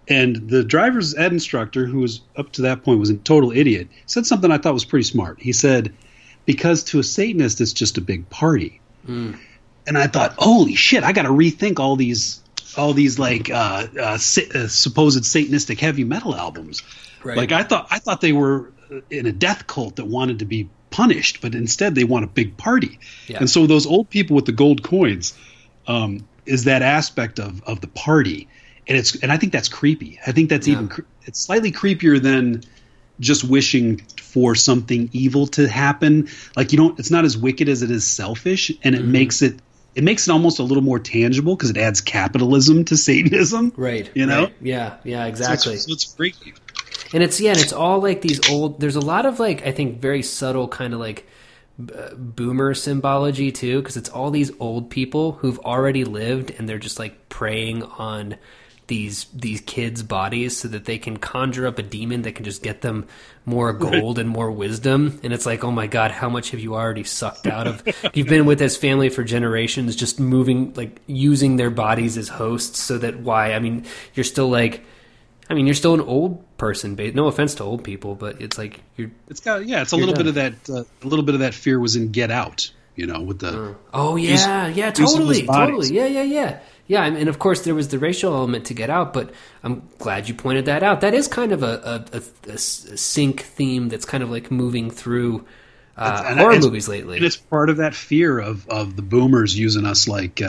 And the driver's ed instructor, who was up to that point was a total idiot, said something I thought was pretty smart. He said, because to a Satanist, it's just a big party. Mm. And I thought, holy shit, I got to rethink all these like supposed Satanistic heavy metal albums. Right. Like I thought they were in a death cult that wanted to be punished, but instead they want a big party. Yeah. And so those old people with the gold coins is that aspect of the party, and I think that's creepy. I think that's it's slightly creepier than just wishing for something evil to happen. Like it's not as wicked as it is selfish, and it makes it. It makes it almost a little more tangible because it adds capitalism to Satanism. Right. You know? Right. Yeah, exactly. So it's freaky. And it's all like these old – there's a lot of like I think very subtle kind of like boomer symbology too, because it's all these old people who've already lived and they're just like preying on these kids' bodies so that they can conjure up a demon that can just get them more gold and more wisdom. And it's like, oh my God, how much have you already sucked out of? You've been with this family for generations, just moving, like using their bodies as hosts so that why? I mean, you're still like – I mean, you're still an old person. No offense to old people, but it's like you're. It's got It's a little bit of that. A little bit of that fear was in Get Out. You know, with the. Yeah. And of course, there was the racial element to Get Out, but I'm glad you pointed that out. That is kind of a sync theme that's kind of like moving through horror movies lately. And it's part of that fear of the boomers using us like.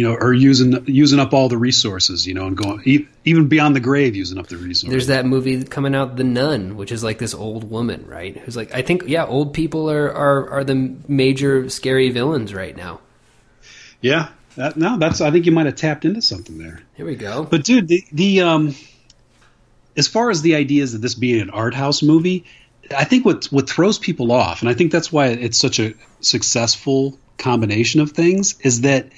Or using up all the resources, and going even beyond the grave, using up the resources. There's that movie coming out, The Nun, which is like this old woman, right? Who's like, I think, yeah, old people are the major scary villains right now. Yeah, I think you might have tapped into something there. Here we go. But dude, the as far as the ideas of this being an art house movie, I think what throws people off, and I think that's why it's such a successful combination of things, is that.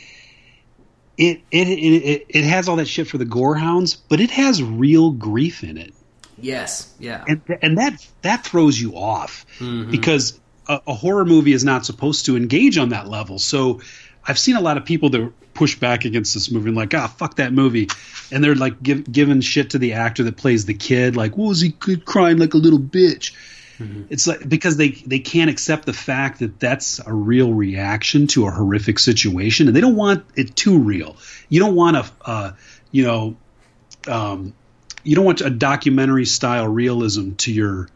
It has all that shit for the gore hounds, but it has real grief in it. Yes, yeah. And that throws you off because a horror movie is not supposed to engage on that level. So I've seen a lot of people that push back against this movie and like, fuck that movie. And they're like giving shit to the actor that plays the kid. Like, what was he crying like a little bitch? Mm-hmm. It's like because they can't accept the fact that that's a real reaction to a horrific situation, and they don't want it too real. You don't want a documentary style realism to your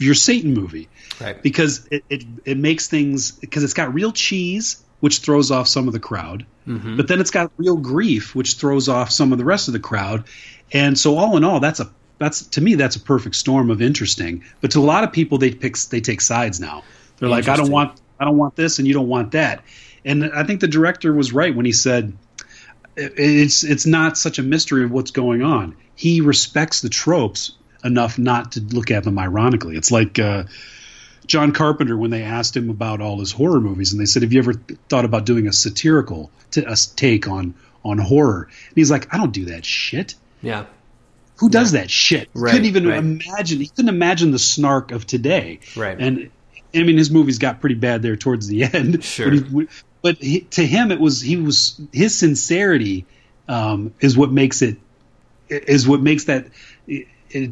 Satan movie, right? Because it makes things because it's got real cheese, which throws off some of the crowd, but then it's got real grief, which throws off some of the rest of the crowd, and so all in all, that's a perfect storm of interesting. But to a lot of people, they take sides now. They're like, I don't want this, and you don't want that. And I think the director was right when he said it's not such a mystery of what's going on. He respects the tropes enough not to look at them ironically. It's like John Carpenter when they asked him about all his horror movies, and they said, "Have you ever thought about doing a satirical take on horror?" And he's like, "I don't do that shit." Yeah. Who does that shit? Right, couldn't even imagine. He couldn't imagine the snark of today. Right. And I mean, his movies got pretty bad there towards the end. Sure. But to him, it was his sincerity is what makes it It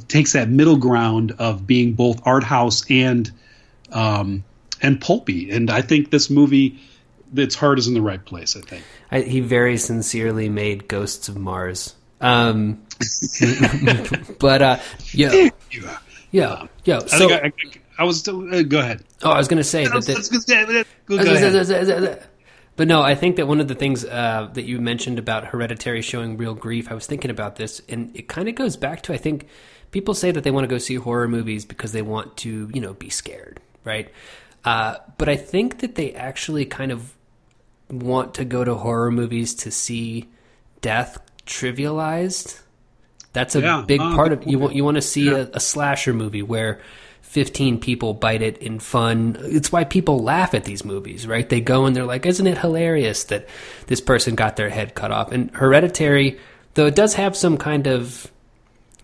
takes that middle ground of being both art house and pulpy. And I think this movie, its heart is in the right place. I think he very sincerely made Ghosts of Mars. But yeah. So I was still go ahead. Oh, I was going to say that. But no, I think that one of the things that you mentioned about Hereditary showing real grief, I was thinking about this, and it kind of goes back to, I think, people say that they want to go see horror movies because they want to, you know, be scared, right? But I think that they actually kind of want to go to horror movies to see death trivialized. That's a big part of you want to see a slasher movie where 15 people bite it in fun. It's why people laugh at these movies, right? They go and they're like, isn't it hilarious that this person got their head cut off? And Hereditary, though it does have some kind of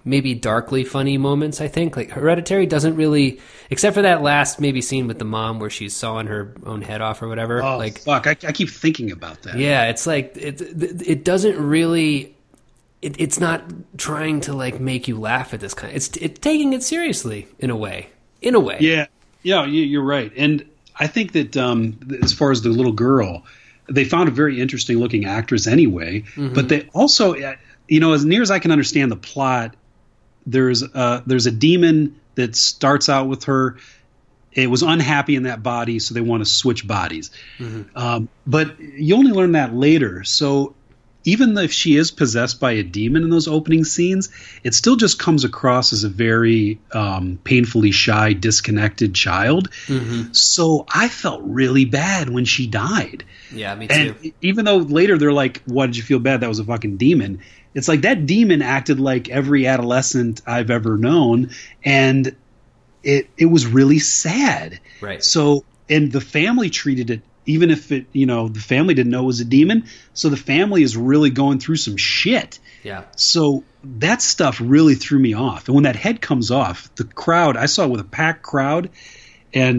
maybe darkly funny moments, I think. Like Hereditary doesn't really, except for that last maybe scene with the mom where she's sawing her own head off or whatever. Oh, like, fuck. I keep thinking about that. Yeah, it's like, it doesn't really... It's not trying to like make you laugh at this kind. It's taking it seriously in a way. Yeah, you're right. And I think that as far as the little girl, they found a very interesting looking actress anyway. Mm-hmm. But they also, you know, as near as I can understand the plot, there's a demon that starts out with her. It was unhappy in that body, so they want to switch bodies. Mm-hmm. But you only learn that later, so. Even if she is possessed by a demon in those opening scenes, it still just comes across as a very painfully shy, disconnected child. Mm-hmm. So I felt really bad when she died. Yeah, me too. And even though later they're like, why did you feel bad? That was a fucking demon. It's like that demon acted like every adolescent I've ever known. And it was really sad. Right. So, and the family treated it. Even if it, you know, the family didn't know it was a demon. So the family is really going through some shit. Yeah. So that stuff really threw me off. And when that head comes off, the crowd, I saw it with a packed crowd. And,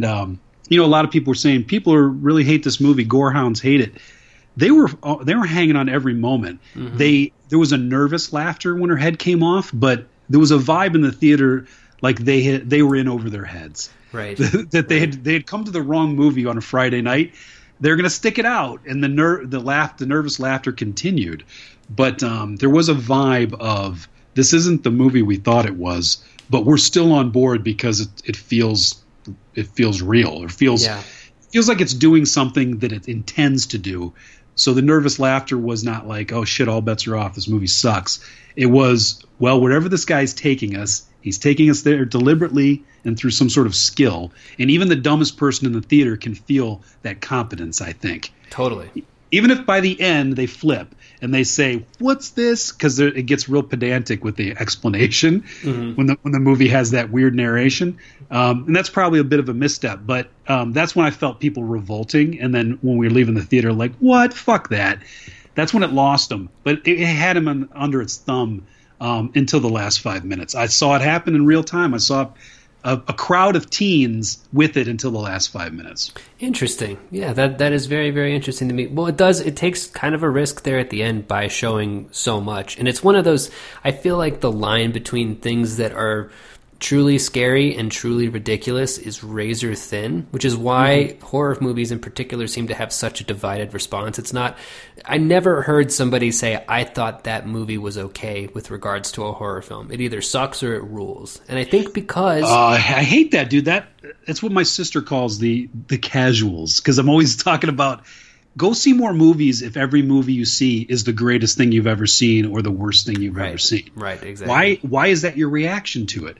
you know, a lot of people were saying, really hate this movie. Gorehounds hate it. They were hanging on every moment. Mm-hmm. There was a nervous laughter when her head came off. But there was a vibe in the theater like they were in over their heads. Right. They had come to the wrong movie on a Friday night. They're going to stick it out, and the nervous laughter continued. But there was a vibe of this isn't the movie we thought it was, but we're still on board because it feels real. It feels like it's doing something that it intends to do. So the nervous laughter was not like, oh shit, all bets are off, this movie sucks. It was, well, wherever this guy's taking us, he's taking us there deliberately and through some sort of skill. And even the dumbest person in the theater can feel that competence, I think. Totally. Even if by the end they flip and they say, what's this? Because it gets real pedantic with the explanation when the movie has that weird narration. And that's probably a bit of a misstep. But that's when I felt people revolting. And then when we were leaving the theater, like, what? Fuck that. That's when it lost them. But it had him under its thumb until the last 5 minutes. I saw it happen in real time. I saw a crowd of teens with it until the last 5 minutes. Interesting. Yeah, that is very, very interesting to me. Well, it takes kind of a risk there at the end by showing so much. And it's one of those, I feel like the line between things that are truly scary and truly ridiculous is razor thin, which is why horror movies in particular seem to have such a divided response. It's not, I never heard somebody say, I thought that movie was okay with regards to a horror film. It either sucks or it rules. And I think because... I hate that, dude. That's what my sister calls the casuals, because I'm always talking about, go see more movies if every movie you see is the greatest thing you've ever seen or the worst thing you've ever seen. Right, exactly. Why is that your reaction to it?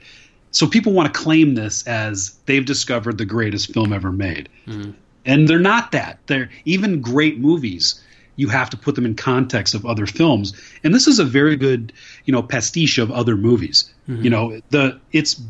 So people want to claim this as they've discovered the greatest film ever made. Mm-hmm. And they're not that. They're even great movies, you have to put them in context of other films. And this is a very good, you know, pastiche of other movies. Mm-hmm. You know, it's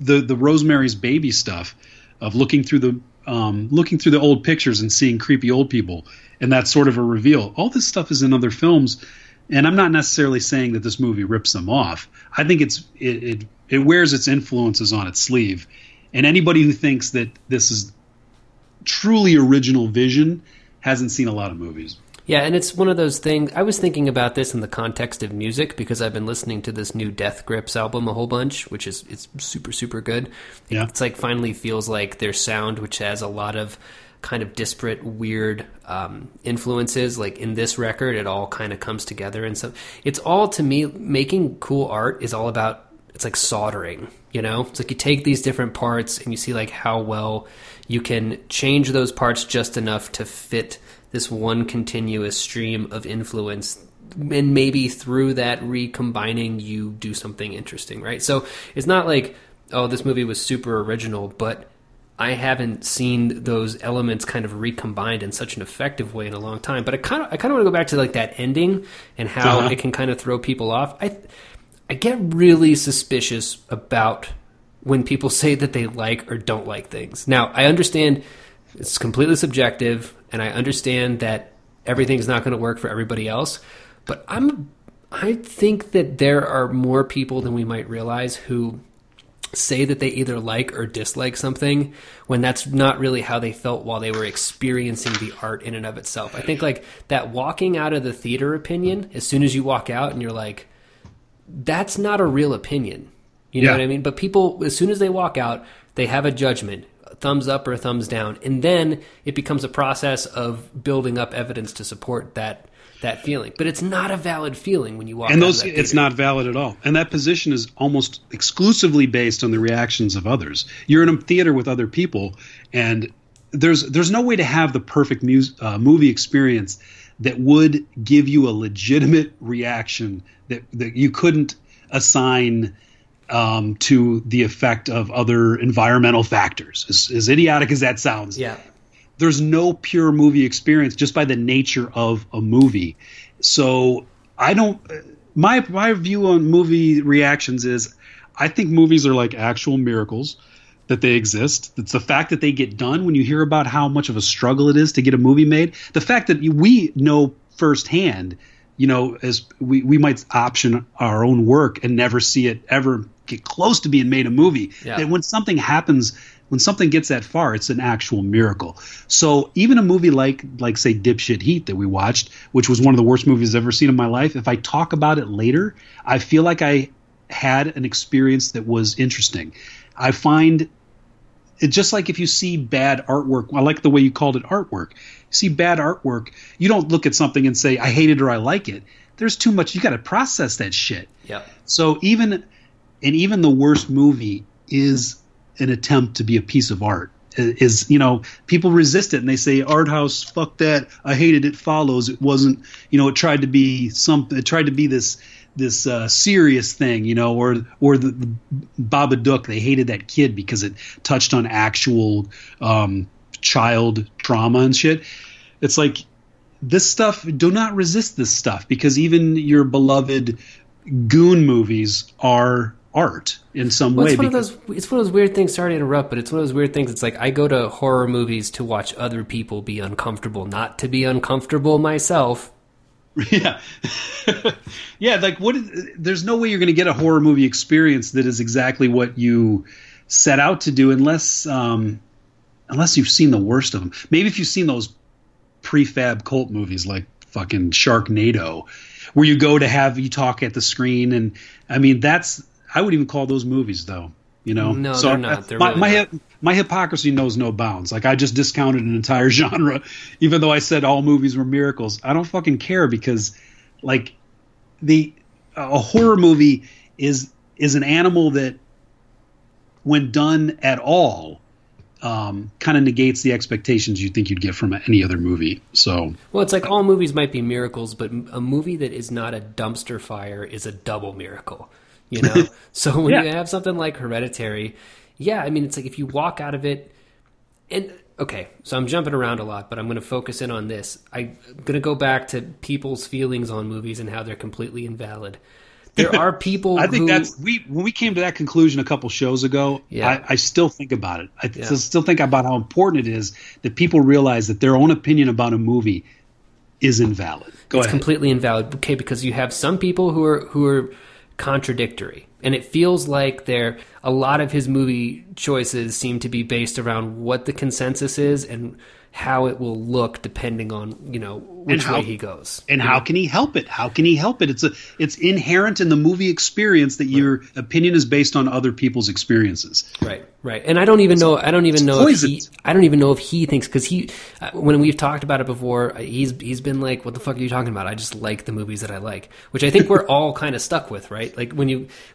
the Rosemary's Baby stuff of looking through the old pictures and seeing creepy old people, and that's sort of a reveal. All this stuff is in other films. And I'm not necessarily saying that this movie rips them off. I think it wears its influences on its sleeve. And anybody who thinks that this is truly original vision hasn't seen a lot of movies. Yeah, and it's one of those things. I was thinking about this in the context of music because I've been listening to this new Death Grips album a whole bunch, which is it's super, super good. Yeah. It's like finally feels like their sound, which has a lot of kind of disparate, weird influences. Like in this record, it all kind of comes together. And so it's all, to me, making cool art is all about, it's like soldering, you know? It's like you take these different parts and you see like how well you can change those parts just enough to fit this one continuous stream of influence, and maybe through that recombining you do something interesting, right? So it's not like, oh, this movie was super original, but I haven't seen those elements kind of recombined in such an effective way in a long time. But I kind of want to go back to like that ending and how it can kind of throw people off. I get really suspicious about when people say that they like or don't like things. Now, I understand it's completely subjective, and I understand that everything's not going to work for everybody else, but I think that there are more people than we might realize who say that they either like or dislike something when that's not really how they felt while they were experiencing the art in and of itself. I think like that walking out of the theater opinion, as soon as you walk out and you're like, that's not a real opinion. You know what I mean? But people, as soon as they walk out, they have a judgment. Thumbs up or thumbs down, and then it becomes a process of building up evidence to support that feeling. But it's not a valid feeling when you walk. And it's not valid at all. And that position is almost exclusively based on the reactions of others. You're in a theater with other people, and there's no way to have the perfect movie experience that would give you a legitimate reaction that you couldn't assign to the effect of other environmental factors, as idiotic as that sounds. Yeah. There's no pure movie experience just by the nature of a movie. So I don't – my view on movie reactions is I think movies are like actual miracles that they exist. It's the fact that they get done. When you hear about how much of a struggle it is to get a movie made, the fact that we know firsthand – you know, as we might option our own work and never see it ever get close to being made a movie. Yeah. That when something happens, when something gets that far, it's an actual miracle. So even a movie like say Dipshit Heat that we watched, which was one of the worst movies I've ever seen in my life, if I talk about it later, I feel like I had an experience that was interesting. I find it just like if you see bad artwork, I like the way you called it artwork. See bad artwork, you don't look at something and say, I hate it or I like it. There's too much. You got to process that shit. Yeah. So even the worst movie is an attempt to be a piece of art. Is, you know, people resist it and they say, art house, fuck that. I hated It Follows. It wasn't, you know, it tried to be something. It tried to be this serious thing, you know, or the Babadook. They hated that kid because it touched on actual child trauma and shit. It's like this stuff, do not resist this stuff, because even your beloved goon movies are art in some way. It's one of those weird things, sorry to interrupt, but it's one of those weird things. It's like I go to horror movies to watch other people be uncomfortable, not to be uncomfortable myself. Yeah. Yeah, like there's no way you're going to get a horror movie experience that is exactly what you set out to do unless you've seen the worst of them. Maybe if you've seen those prefab cult movies like fucking Sharknado, where you go to have you talk at the screen. And I mean, I would even call those movies though, you know? No, so they're not. My hypocrisy knows no bounds. Like I just discounted an entire genre, even though I said all movies were miracles. I don't fucking care, because like a horror movie is an animal that when done at all, kind of negates the expectations you think you'd get from any other movie. So, well, it's like all movies might be miracles, but a movie that is not a dumpster fire is a double miracle, you know? So when you have something like Hereditary, I mean, it's like if you walk out of it and okay, so I'm jumping around a lot, but I'm going to focus in on this. I'm going to go back to people's feelings on movies and how they're completely invalid. There are people I think when we came to that conclusion a couple shows ago, I still think about it. I still think about how important it is that people realize that their own opinion about a movie is invalid. Go ahead. It's completely invalid, okay, because you have some people who are contradictory. And it feels like a lot of his movie choices seem to be based around what the consensus is and how it will look depending on, which way he goes. And how can he help it? It's inherent in the movie experience that your opinion is based on other people's experiences. Right. And I don't even know if he thinks, because when we've talked about it before, he's been like, what the fuck are you talking about? I just like the movies that I like, which I think we're all kind of stuck with, right? Like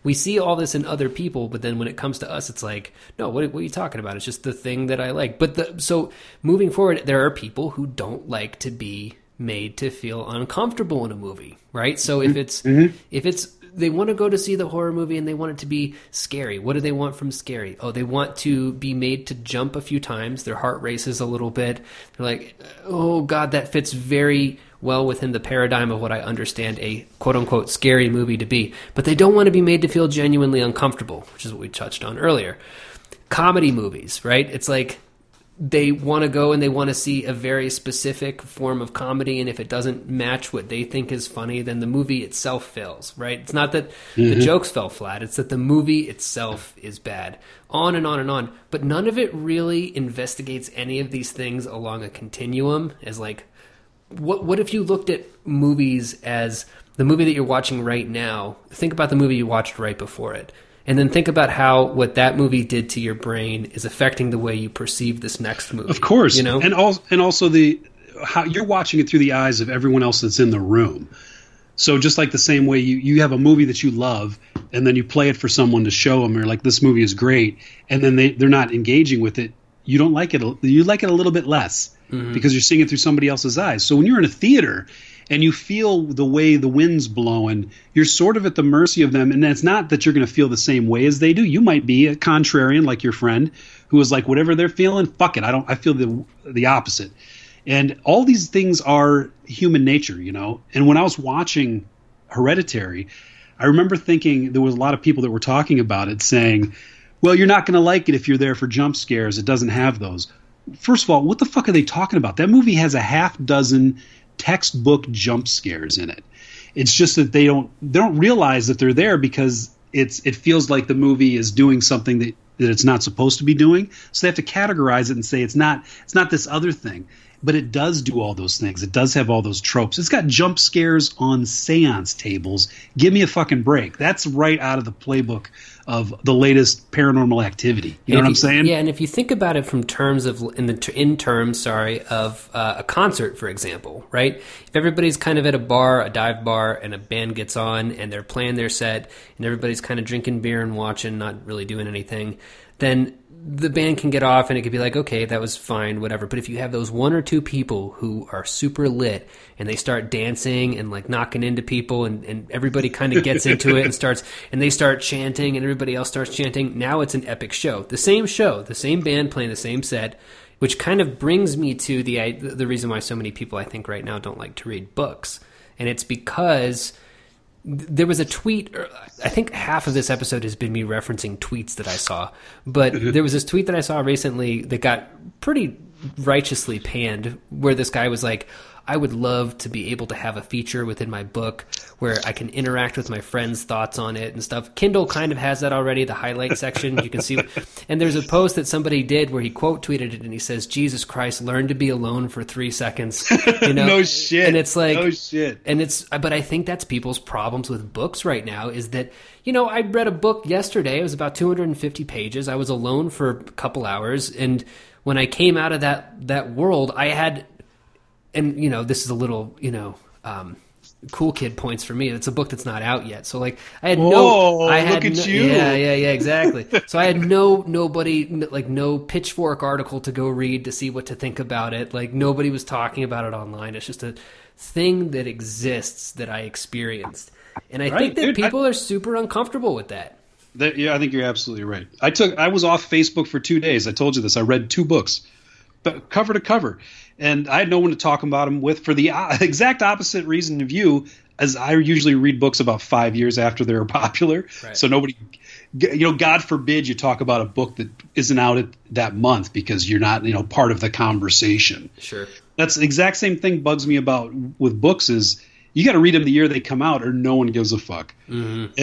we see all this in other people, but then when it comes to us, it's like, no, what are you talking about? It's just the thing that I like. But so moving forward, there are people who don't like to be made to feel uncomfortable in a movie, right? So if they want to go to see the horror movie and they want it to be scary. What do they want from scary? Oh, they want to be made to jump a few times. Their heart races a little bit. They're like, oh God, that fits very well within the paradigm of what I understand a quote unquote scary movie to be. But they don't want to be made to feel genuinely uncomfortable, which is what we touched on earlier. Comedy movies, right? It's like, they want to go and they want to see a very specific form of comedy, and if it doesn't match what they think is funny, then the movie itself fails, right? It's not that the jokes fell flat, it's that the movie itself is bad. On and on and on. But none of it really investigates any of these things along a continuum as like, what if you looked at movies as the movie that you're watching right now, think about the movie you watched right before it. And then think about how what that movie did to your brain is affecting the way you perceive this next movie. Of course. And also how you're watching it through the eyes of everyone else that's in the room. So just like the same way you have a movie that you love and then you play it for someone to show them, or like, this movie is great, and then they're not engaging with it, you don't like it. You like it a little bit less because you're seeing it through somebody else's eyes. So when you're in a theater and you feel the way the wind's blowing, you're sort of at the mercy of them. And it's not that you're going to feel the same way as they do. You might be a contrarian like your friend who is like, whatever they're feeling, fuck it. I feel the opposite. And all these things are human nature, And when I was watching Hereditary, I remember thinking there was a lot of people that were talking about it saying, well, you're not going to like it if you're there for jump scares. It doesn't have those. First of all, what the fuck are they talking about? That movie has a half dozen textbook jump scares in it. It's just that they don't realize that they're there because it feels like the movie is doing something that it's not supposed to be doing. So they have to categorize it and say it's not this other thing. But it does do all those things. It does have all those tropes. It's got jump scares on seance tables. Give me a fucking break. That's right out of the playbook of the latest Paranormal Activity. You know what I'm saying? Yeah, and if you think about it in terms of a concert, for example, right? If everybody's kind of at a bar, a dive bar, and a band gets on and they're playing their set and everybody's kind of drinking beer and watching, not really doing anything, then the band can get off and it could be like, okay, that was fine, whatever. But if you have those one or two people who are super lit and they start dancing and like knocking into people and everybody kind of gets into it and they start chanting and everybody else starts chanting, now it's an epic show, the same band playing the same set, which kind of brings me to the reason why so many people I think right now don't like to read books. And it's because there was a tweet, I think half of this episode has been me referencing tweets that I saw, but there was this tweet that I saw recently that got pretty righteously panned where this guy was like, I would love to be able to have a feature within my book where I can interact with my friends' thoughts on it and stuff. Kindle kind of has that already, the highlight section. You can see. And there's a post that somebody did where he quote tweeted it and he says, Jesus Christ, learn to be alone for 3 seconds. No shit. And it's like, no shit. But I think that's people's problems with books right now is that, I read a book yesterday. It was about 250 pages. I was alone for a couple hours. And when I came out of that world, I had, and, this is a little, cool kid points for me. It's a book that's not out yet. So, like, I had you. Yeah, exactly. So I had no Pitchfork article to go read to see what to think about it. Like, nobody was talking about it online. It's just a thing that exists that I experienced. And I think that people are super uncomfortable with that. Yeah, I think you're absolutely right. I was off Facebook for 2 days. I told you this. I read 2 books, but cover to cover. And I had no one to talk about them with for the exact opposite reason of you, as I usually read books about 5 years after they're popular. Right. So nobody, God forbid you talk about a book that isn't out that month because you're not, part of the conversation. Sure. That's the exact same thing bugs me about with books is you got to read them the year they come out or no one gives a fuck. Mm-hmm.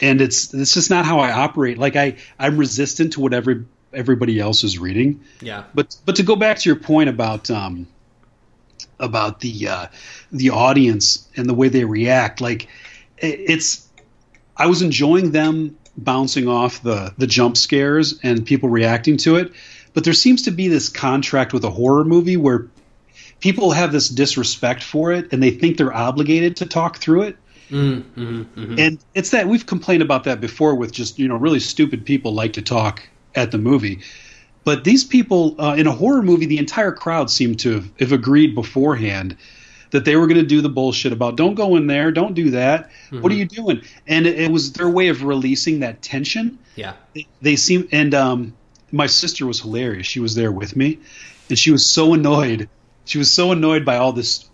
And it's just not how I operate. Like I'm resistant to what everybody else is reading. Yeah. But to go back to your point about the audience and the way they react, like I was enjoying them bouncing off the jump scares and people reacting to it. But there seems to be this contract with a horror movie where people have this disrespect for it and they think they're obligated to talk through it. Mm-hmm, mm-hmm. And it's that we've complained about that before with just, you know, really stupid people like to talk at the movie. But these people in a horror movie, the entire crowd seemed to have agreed beforehand that they were going to do the bullshit about don't go in there, don't do that. Mm-hmm. What are you doing? And it was their way of releasing that tension. Yeah. They seem, and my sister was hilarious. She was there with me and she was so annoyed. She was so annoyed by all this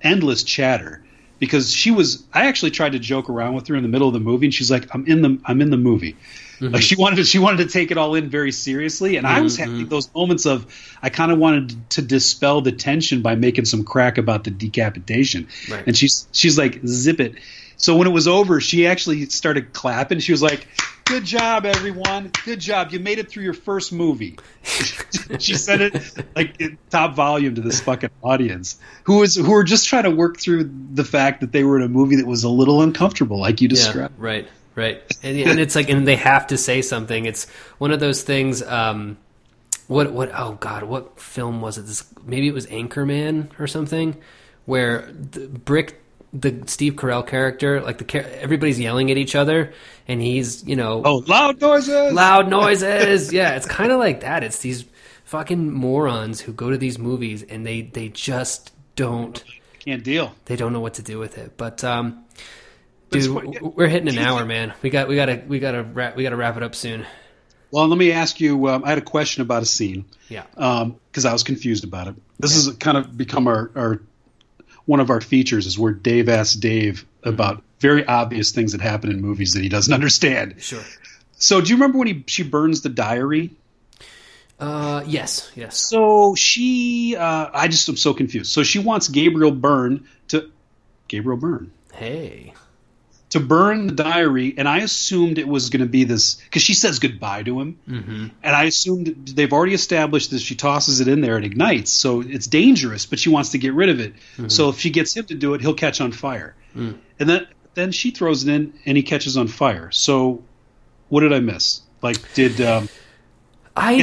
endless chatter because I actually tried to joke around with her in the middle of the movie and she's like, I'm in the movie. Mm-hmm. Like she wanted to take it all in very seriously. And mm-hmm. I was having those moments of, I kind of wanted to dispel the tension by making some crack about the decapitation. Right. And she's like, zip it. So when it was over, she actually started clapping. She was like, good job, everyone. Good job. You made it through your first movie. She said it like in top volume to this fucking audience who were just trying to work through the fact that they were in a movie that was a little uncomfortable, like you described. Yeah, right, right. And it's like, and they have to say something. It's one of those things. What film was it? Maybe it was Anchorman or something, where the Steve Carell character, like everybody's yelling at each other and he's, you know, oh, loud noises. Yeah. It's kind of like that. It's these fucking morons who go to these movies and they just can't deal. They don't know what to do with it. But, dude, we're hitting an hour, man. We gotta wrap it up soon. Well, let me ask you, I had a question about a scene. Yeah. Cause I was confused about it. This has kind of become our one of our features is where Dave asks Dave about very obvious things that happen in movies that he doesn't understand. Sure. So do you remember when she burns the diary? Yes. So she, I just am so confused. So she wants Gabriel Byrne. Hey. To burn the diary, and I assumed it was going to be this, because she says goodbye to him, mm-hmm. and I assumed they've already established that she tosses it in there and ignites, so it's dangerous, but she wants to get rid of it. Mm-hmm. So if she gets him to do it, he'll catch on fire. Mm. And then she throws it in, and he catches on fire. So what did I miss? Like, is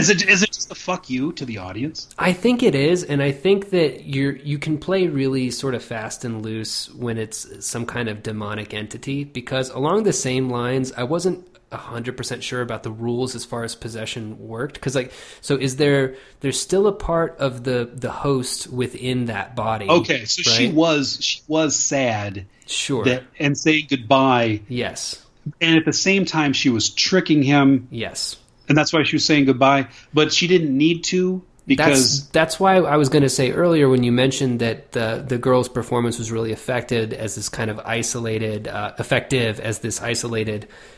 it just a fuck you to the audience? I think it is, and I think that you can play really sort of fast and loose when it's some kind of demonic entity, because along the same lines, I wasn't 100% sure about the rules as far as possession worked, because like, so is there's still a part of the host within that body? Okay, so right? she was sad, sure, and saying goodbye, yes, and at the same time she was tricking him, yes. And that's why she was saying goodbye, but she didn't need to, because that's why I was going to say earlier when you mentioned that the girl's performance was really effective as this isolated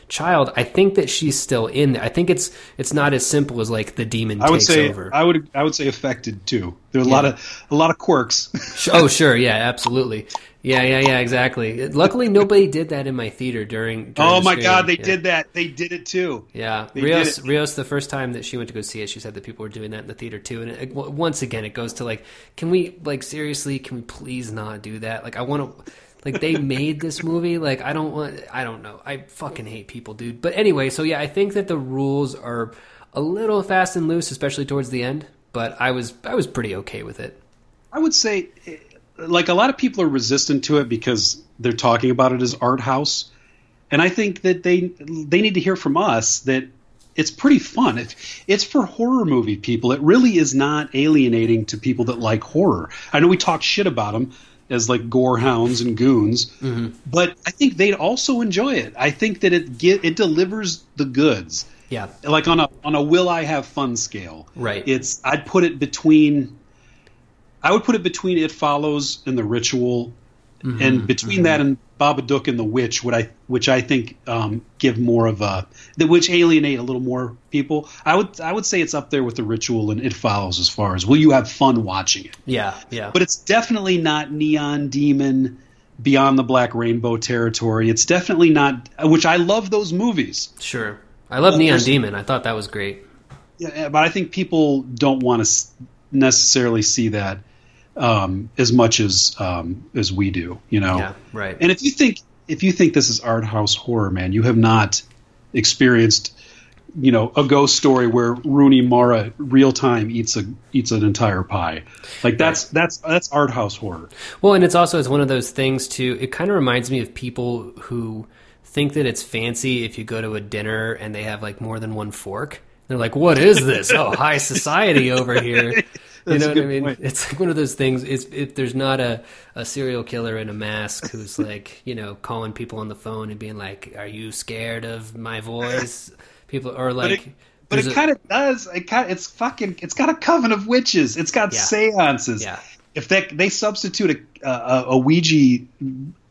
child. I think that she's still in there. I think it's not as simple as like the demon takes over. I would say affected too. There are a lot of quirks. Oh sure, yeah, absolutely. Yeah, exactly. Luckily, nobody did that in my theater during oh, my God, they did that. They did it, too. Yeah. Rios, the first time that she went to go see it, she said that people were doing that in the theater, too. And once again, it goes to, like, can we please not do that? Like, I want to... Like, they made this movie. Like, I don't know. I fucking hate people, dude. But anyway, so, yeah, I think that the rules are a little fast and loose, especially towards the end. But I was pretty okay with it. I would say... Like, a lot of people are resistant to it because they're talking about it as art house. And I think that they need to hear from us that it's pretty fun. It's for horror movie people. It really is not alienating to people that like horror. I know we talk shit about them as, like, gore hounds and goons. Mm-hmm. But I think they'd also enjoy it. I think that it delivers the goods. Yeah. Like, on a will I have fun scale. Right. I would put it between It Follows and The Ritual Mm-hmm. And between that and Babadook and The Witch, which I think give more of a – which alienate a little more people, I would say it's up there with The Ritual and It Follows as far as will you have fun watching it. Yeah, yeah. But it's definitely not Neon Demon, Beyond the Black Rainbow territory. It's definitely not – which I love those movies. Sure. I love Neon Demon. I thought that was great. Yeah, but I think people don't want to necessarily see that. As much as we do, you know. Yeah, right. And if you think this is art house horror, man, you have not experienced, you know, a ghost story where Rooney Mara real time eats an entire pie. Like that's art house horror. Well, and it's one of those things too. It kind of reminds me of people who think that it's fancy if you go to a dinner and they have like more than one fork. They're like, "What is this? Oh, high society over here." You know what I mean? Point. It's like one of those things. It's, if there's not a serial killer in a mask who's like, you know, calling people on the phone and being like, "Are you scared of my voice?" People are like, but it kind of does. It's got a coven of witches. It's got seances. Yeah. If they substitute a Ouija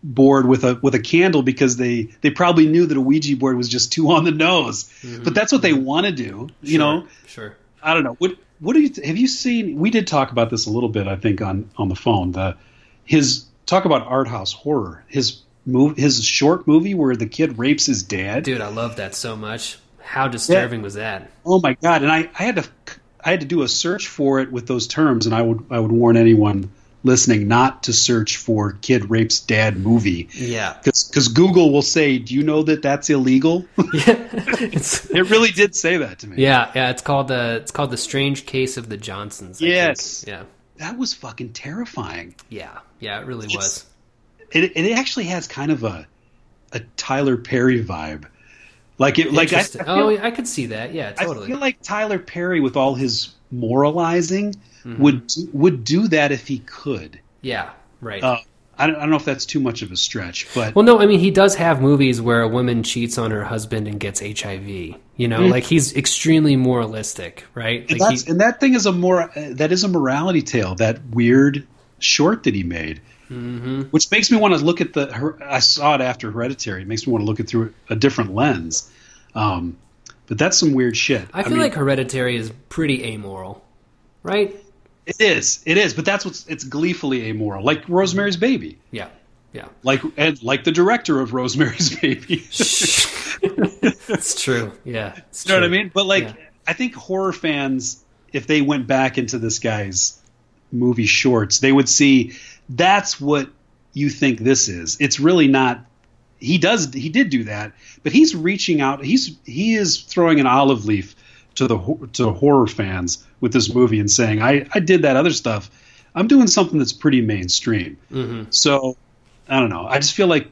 board with a candle because they probably knew that a Ouija board was just too on the nose. Mm-hmm. But that's what they want to do. You know? Sure. I don't know. What have you seen? We did talk about this a little bit, I think, on the phone. His talk about art house horror. His short movie where the kid rapes his dad. Dude, I love that so much. How disturbing was that? Oh my God! And I had to do a search for it with those terms, and I would warn anyone listening not to search for "kid rapes dad" movie. Yeah, because Google will say, "Do you know that that's illegal?" Yeah, it really did say that to me. Yeah, yeah. It's called the Strange Case of the Johnsons. Yes, yeah. That was fucking terrifying. Yeah, yeah. It really was. It actually has kind of a Tyler Perry vibe. Like it. Like I could see that. Yeah, totally. I feel like Tyler Perry with all his moralizing. Mm-hmm. would do that if he could. Yeah, right. I don't know if that's too much of a stretch, but well, no, I mean he does have movies where a woman cheats on her husband and gets HIV. You know, mm-hmm. like he's extremely moralistic, right? Like that is a morality tale. That weird short that he made, mm-hmm. which makes me want to look at I saw it after Hereditary. It makes me want to look at through a different lens. But that's some weird shit. I feel like Hereditary is pretty amoral, right? It is, but it's gleefully amoral, like Rosemary's Baby. Yeah, yeah. Like the director of Rosemary's Baby. It's true. Yeah, it's you know what I mean. But I think horror fans, if they went back into this guy's movie shorts, they would see that's what you think this is. It's really not. He did do that, but he's reaching out. He is throwing an olive leaf to horror fans with this movie and saying, I did that other stuff. I'm doing something that's pretty mainstream. Mm-hmm. So, I don't know. I just feel like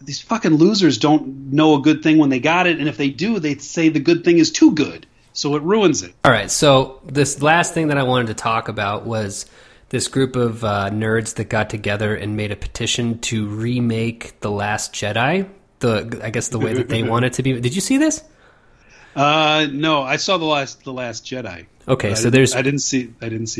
these fucking losers don't know a good thing when they got it, and if they do, they say the good thing is too good, so it ruins it. All right, so this last thing that I wanted to talk about was this group of nerds that got together and made a petition to remake The Last Jedi, I guess the way that they want it to be. Did you see this? No, I saw the last Jedi. Okay, so I didn't see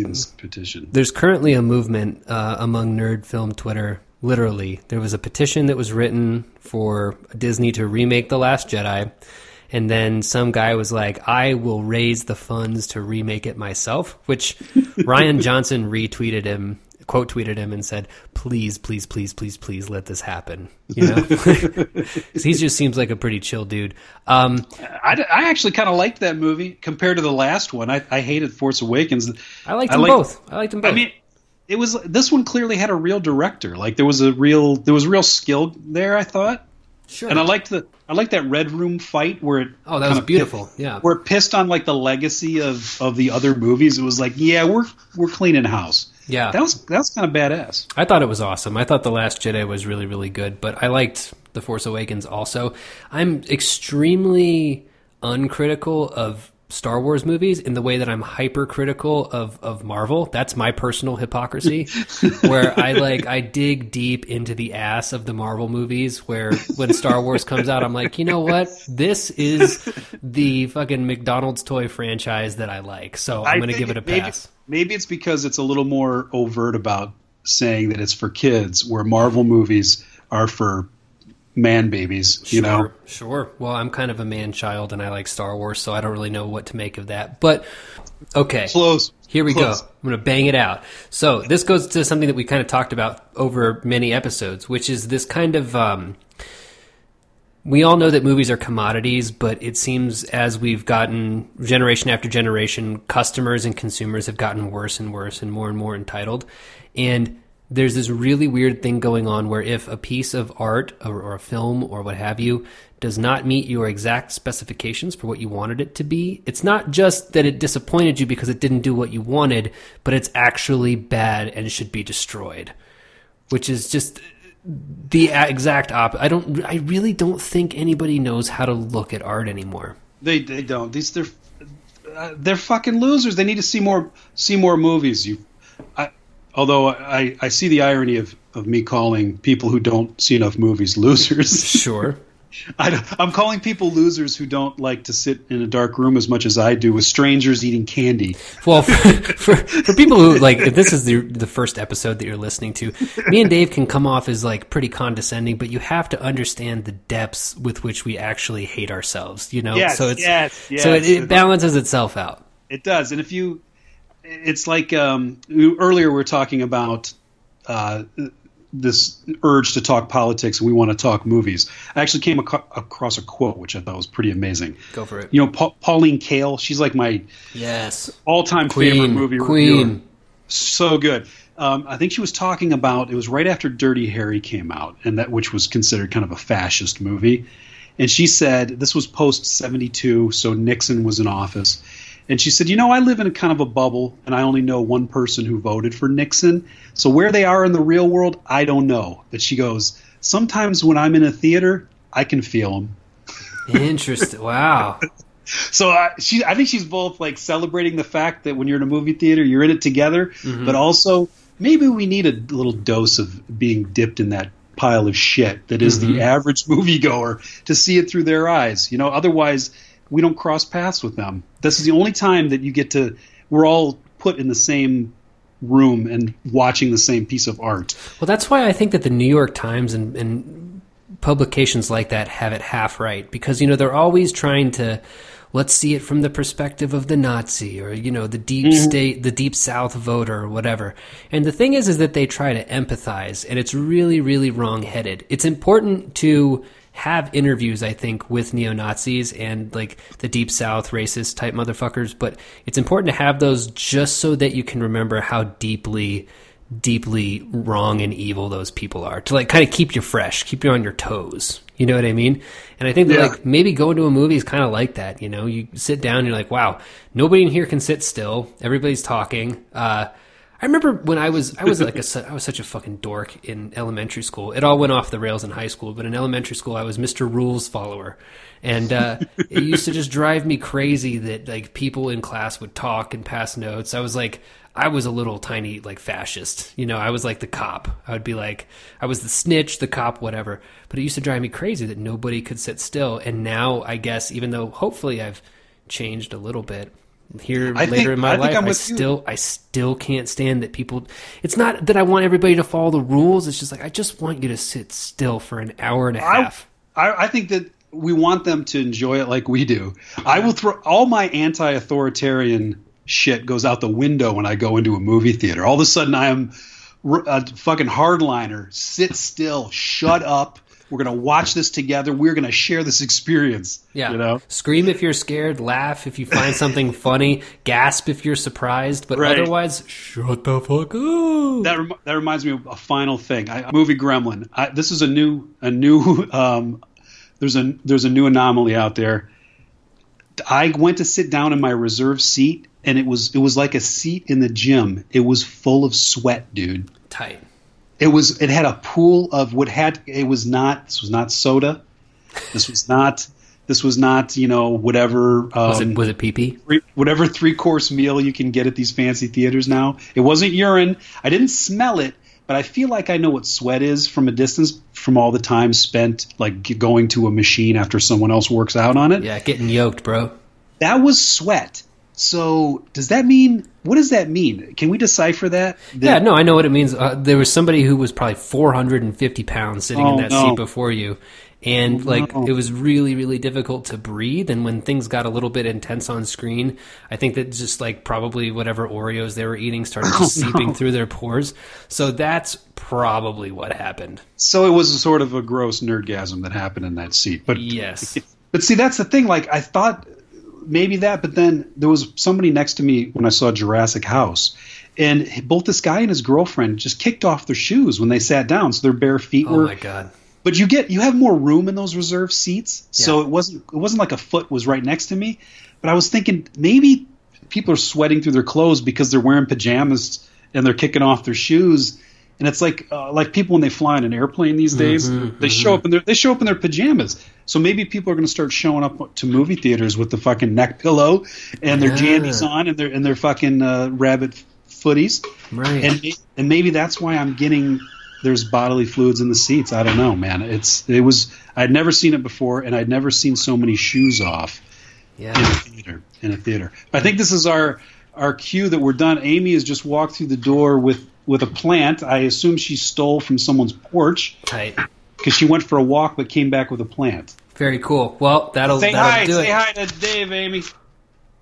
this petition. There's currently a movement among nerd film Twitter. Literally, there was a petition that was written for Disney to remake The Last Jedi, and then some guy was like, "I will raise the funds to remake it myself," which Ryan Johnson retweeted him. Quote tweeted him and said, "Please, please, please, please, please let this happen." You know, he just seems like a pretty chill dude. I actually kind of liked that movie compared to the last one. I hated Force Awakens. I liked them both. I mean, this one clearly had a real director. Like there was real skill there. I thought. Sure. And I liked that Red Room fight where it that was beautiful. Yeah. Where it pissed on like the legacy of the other movies. It was like, yeah, we're cleaning house. Yeah, that was kind of badass. I thought it was awesome. I thought The Last Jedi was really, really good, but I liked The Force Awakens also. I'm extremely uncritical of Star Wars movies in the way that I'm hypercritical of Marvel. That's my personal hypocrisy, where I dig deep into the ass of the Marvel movies, where when Star Wars comes out, I'm like, you know what? This is the fucking McDonald's toy franchise that I like, so I'm going to give it a pass. Maybe it's because it's a little more overt about saying that it's for kids, where Marvel movies are for man babies, you know? Sure. Well, I'm kind of a man child and I like Star Wars, so I don't really know what to make of that. But, okay. Close. Here we go. I'm going to bang it out. So this goes to something that we kind of talked about over many episodes, which is this kind of... we all know that movies are commodities, but it seems as we've gotten generation after generation, customers and consumers have gotten worse and worse and more entitled. And there's this really weird thing going on where if a piece of art or a film or what have you does not meet your exact specifications for what you wanted it to be, it's not just that it disappointed you because it didn't do what you wanted, but it's actually bad and should be destroyed, which is just the exact opposite. I really don't think anybody knows how to look at art anymore. They don't. They're fucking losers. They need to see more movies. Although I see the irony of me calling people who don't see enough movies losers. Sure. I'm calling people losers who don't like to sit in a dark room as much as I do with strangers eating candy. Well, for people who, like, if this is the first episode that you're listening to, me and Dave can come off as, like, pretty condescending, but you have to understand the depths with which we actually hate ourselves, you know? Yes, so it's, yes. So it balances itself out. It does. And if you... It's like earlier we were talking about this urge to talk politics and we want to talk movies. I actually came across a quote which I thought was pretty amazing. Go for it. You know, Pauline Kael, she's like my all-time favorite movie reviewer. So good. I think she was talking about, it was right after Dirty Harry came out, and that which was considered kind of a fascist movie. And she said, this was post-'72, so Nixon was in office. And she said, you know, I live in kind of a bubble, and I only know one person who voted for Nixon. So where they are in the real world, I don't know. But she goes, sometimes when I'm in a theater, I can feel them. Interesting. Wow. So I think she's both like celebrating the fact that when you're in a movie theater, you're in it together. Mm-hmm. But also maybe we need a little dose of being dipped in that pile of shit that is the average moviegoer to see it through their eyes. You know, otherwise – we don't cross paths with them. This is the only time that you get to – we're all put in the same room and watching the same piece of art. Well, that's why I think that the New York Times and publications like that have it half right, because, you know, they're always trying to – let's see it from the perspective of the Nazi or, you know, the deep state, the deep South voter or whatever. And the thing is that they try to empathize, and it's really, really wrong-headed. It's important to – have interviews, I think, with neo-Nazis and like the Deep South racist type motherfuckers, but it's important to have those just so that you can remember how deeply wrong and evil those people are, to like kind of keep you fresh, keep you on your toes, you know what I mean? And I think that like maybe going to a movie is kind of like that, you know? You sit down and you're like, wow, nobody in here can sit still, everybody's talking. I remember when I was such a fucking dork in elementary school. It all went off the rails in high school, but in elementary school I was Mr. Rules follower, and it used to just drive me crazy that like people in class would talk and pass notes. I was a little tiny like fascist, you know. I was like the cop. I would be like, I was the snitch, the cop, whatever. But it used to drive me crazy that nobody could sit still. And now I guess, even though hopefully I've changed a little bit. I still can't stand that people. It's not that I want everybody to follow the rules. It's just like I just want you to sit still for an hour and a half. I think that we want them to enjoy it like we do. I will throw all my anti-authoritarian shit goes out the window when I go into a movie theater. All of a sudden, I am a fucking hardliner. Sit still. Shut up. We're going to watch this together. We're going to share this experience. Yeah. You know? Scream if you're scared. Laugh if you find something funny. Gasp if you're surprised. But otherwise, shut the fuck up. That reminds me of a final thing. Movie Gremlin. This is a new. There's a new anomaly out there. I went to sit down in my reserve seat, and it was like a seat in the gym. It was full of sweat, dude. Tight. It had a pool of this was not soda. This was not, you know, whatever. Was it pee-pee? Whatever three-course meal you can get at these fancy theaters now. It wasn't urine. I didn't smell it, but I feel like I know what sweat is from a distance, from all the time spent, like, going to a machine after someone else works out on it. Yeah, getting yoked, bro. That was sweat. So does that mean, what does that mean? Can we decipher that? No, I know what it means. There was somebody who was probably 450 pounds sitting in that seat before you. And it was really, really difficult to breathe. And when things got a little bit intense on screen, I think that just like probably whatever Oreos they were eating started seeping through their pores. So that's probably what happened. So it was a sort of a gross nerdgasm that happened in that seat. But yes. But see, that's the thing. Like I thought maybe that, but then there was somebody next to me when I saw Jurassic House, and both this guy and his girlfriend just kicked off their shoes when they sat down, so their bare feet were. Oh my god! But you have more room in those reserved seats, so it wasn't like a foot was right next to me. But I was thinking maybe people are sweating through their clothes because they're wearing pajamas and they're kicking off their shoes. And it's like people when they fly in an airplane these days, they show up in their pajamas. So maybe people are going to start showing up to movie theaters with the fucking neck pillow and their jammies on and their fucking rabbit footies. Right. And maybe that's why I'm getting there's bodily fluids in the seats. I don't know, man. It was I'd never seen it before, and I'd never seen so many shoes off in a theater. But I think this is our cue that we're done. Amy has just walked through the door with a plant. I assume she stole from someone's porch. Right. Because she went for a walk but came back with a plant. Very cool. Well, that'll do it. Say hi to Dave, Amy.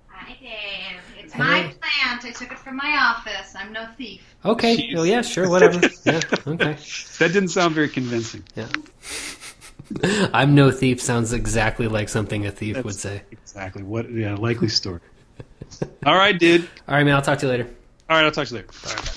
Hi, Dave. It's my plant. I took it from my office. I'm no thief. Okay. Jeez. Well, yeah, sure, whatever. Yeah, okay. That didn't sound very convincing. Yeah. I'm no thief sounds exactly like something a thief would say. Exactly. Likely story. All right, dude. All right, man. I'll talk to you later. All right, I'll talk to you later. All right.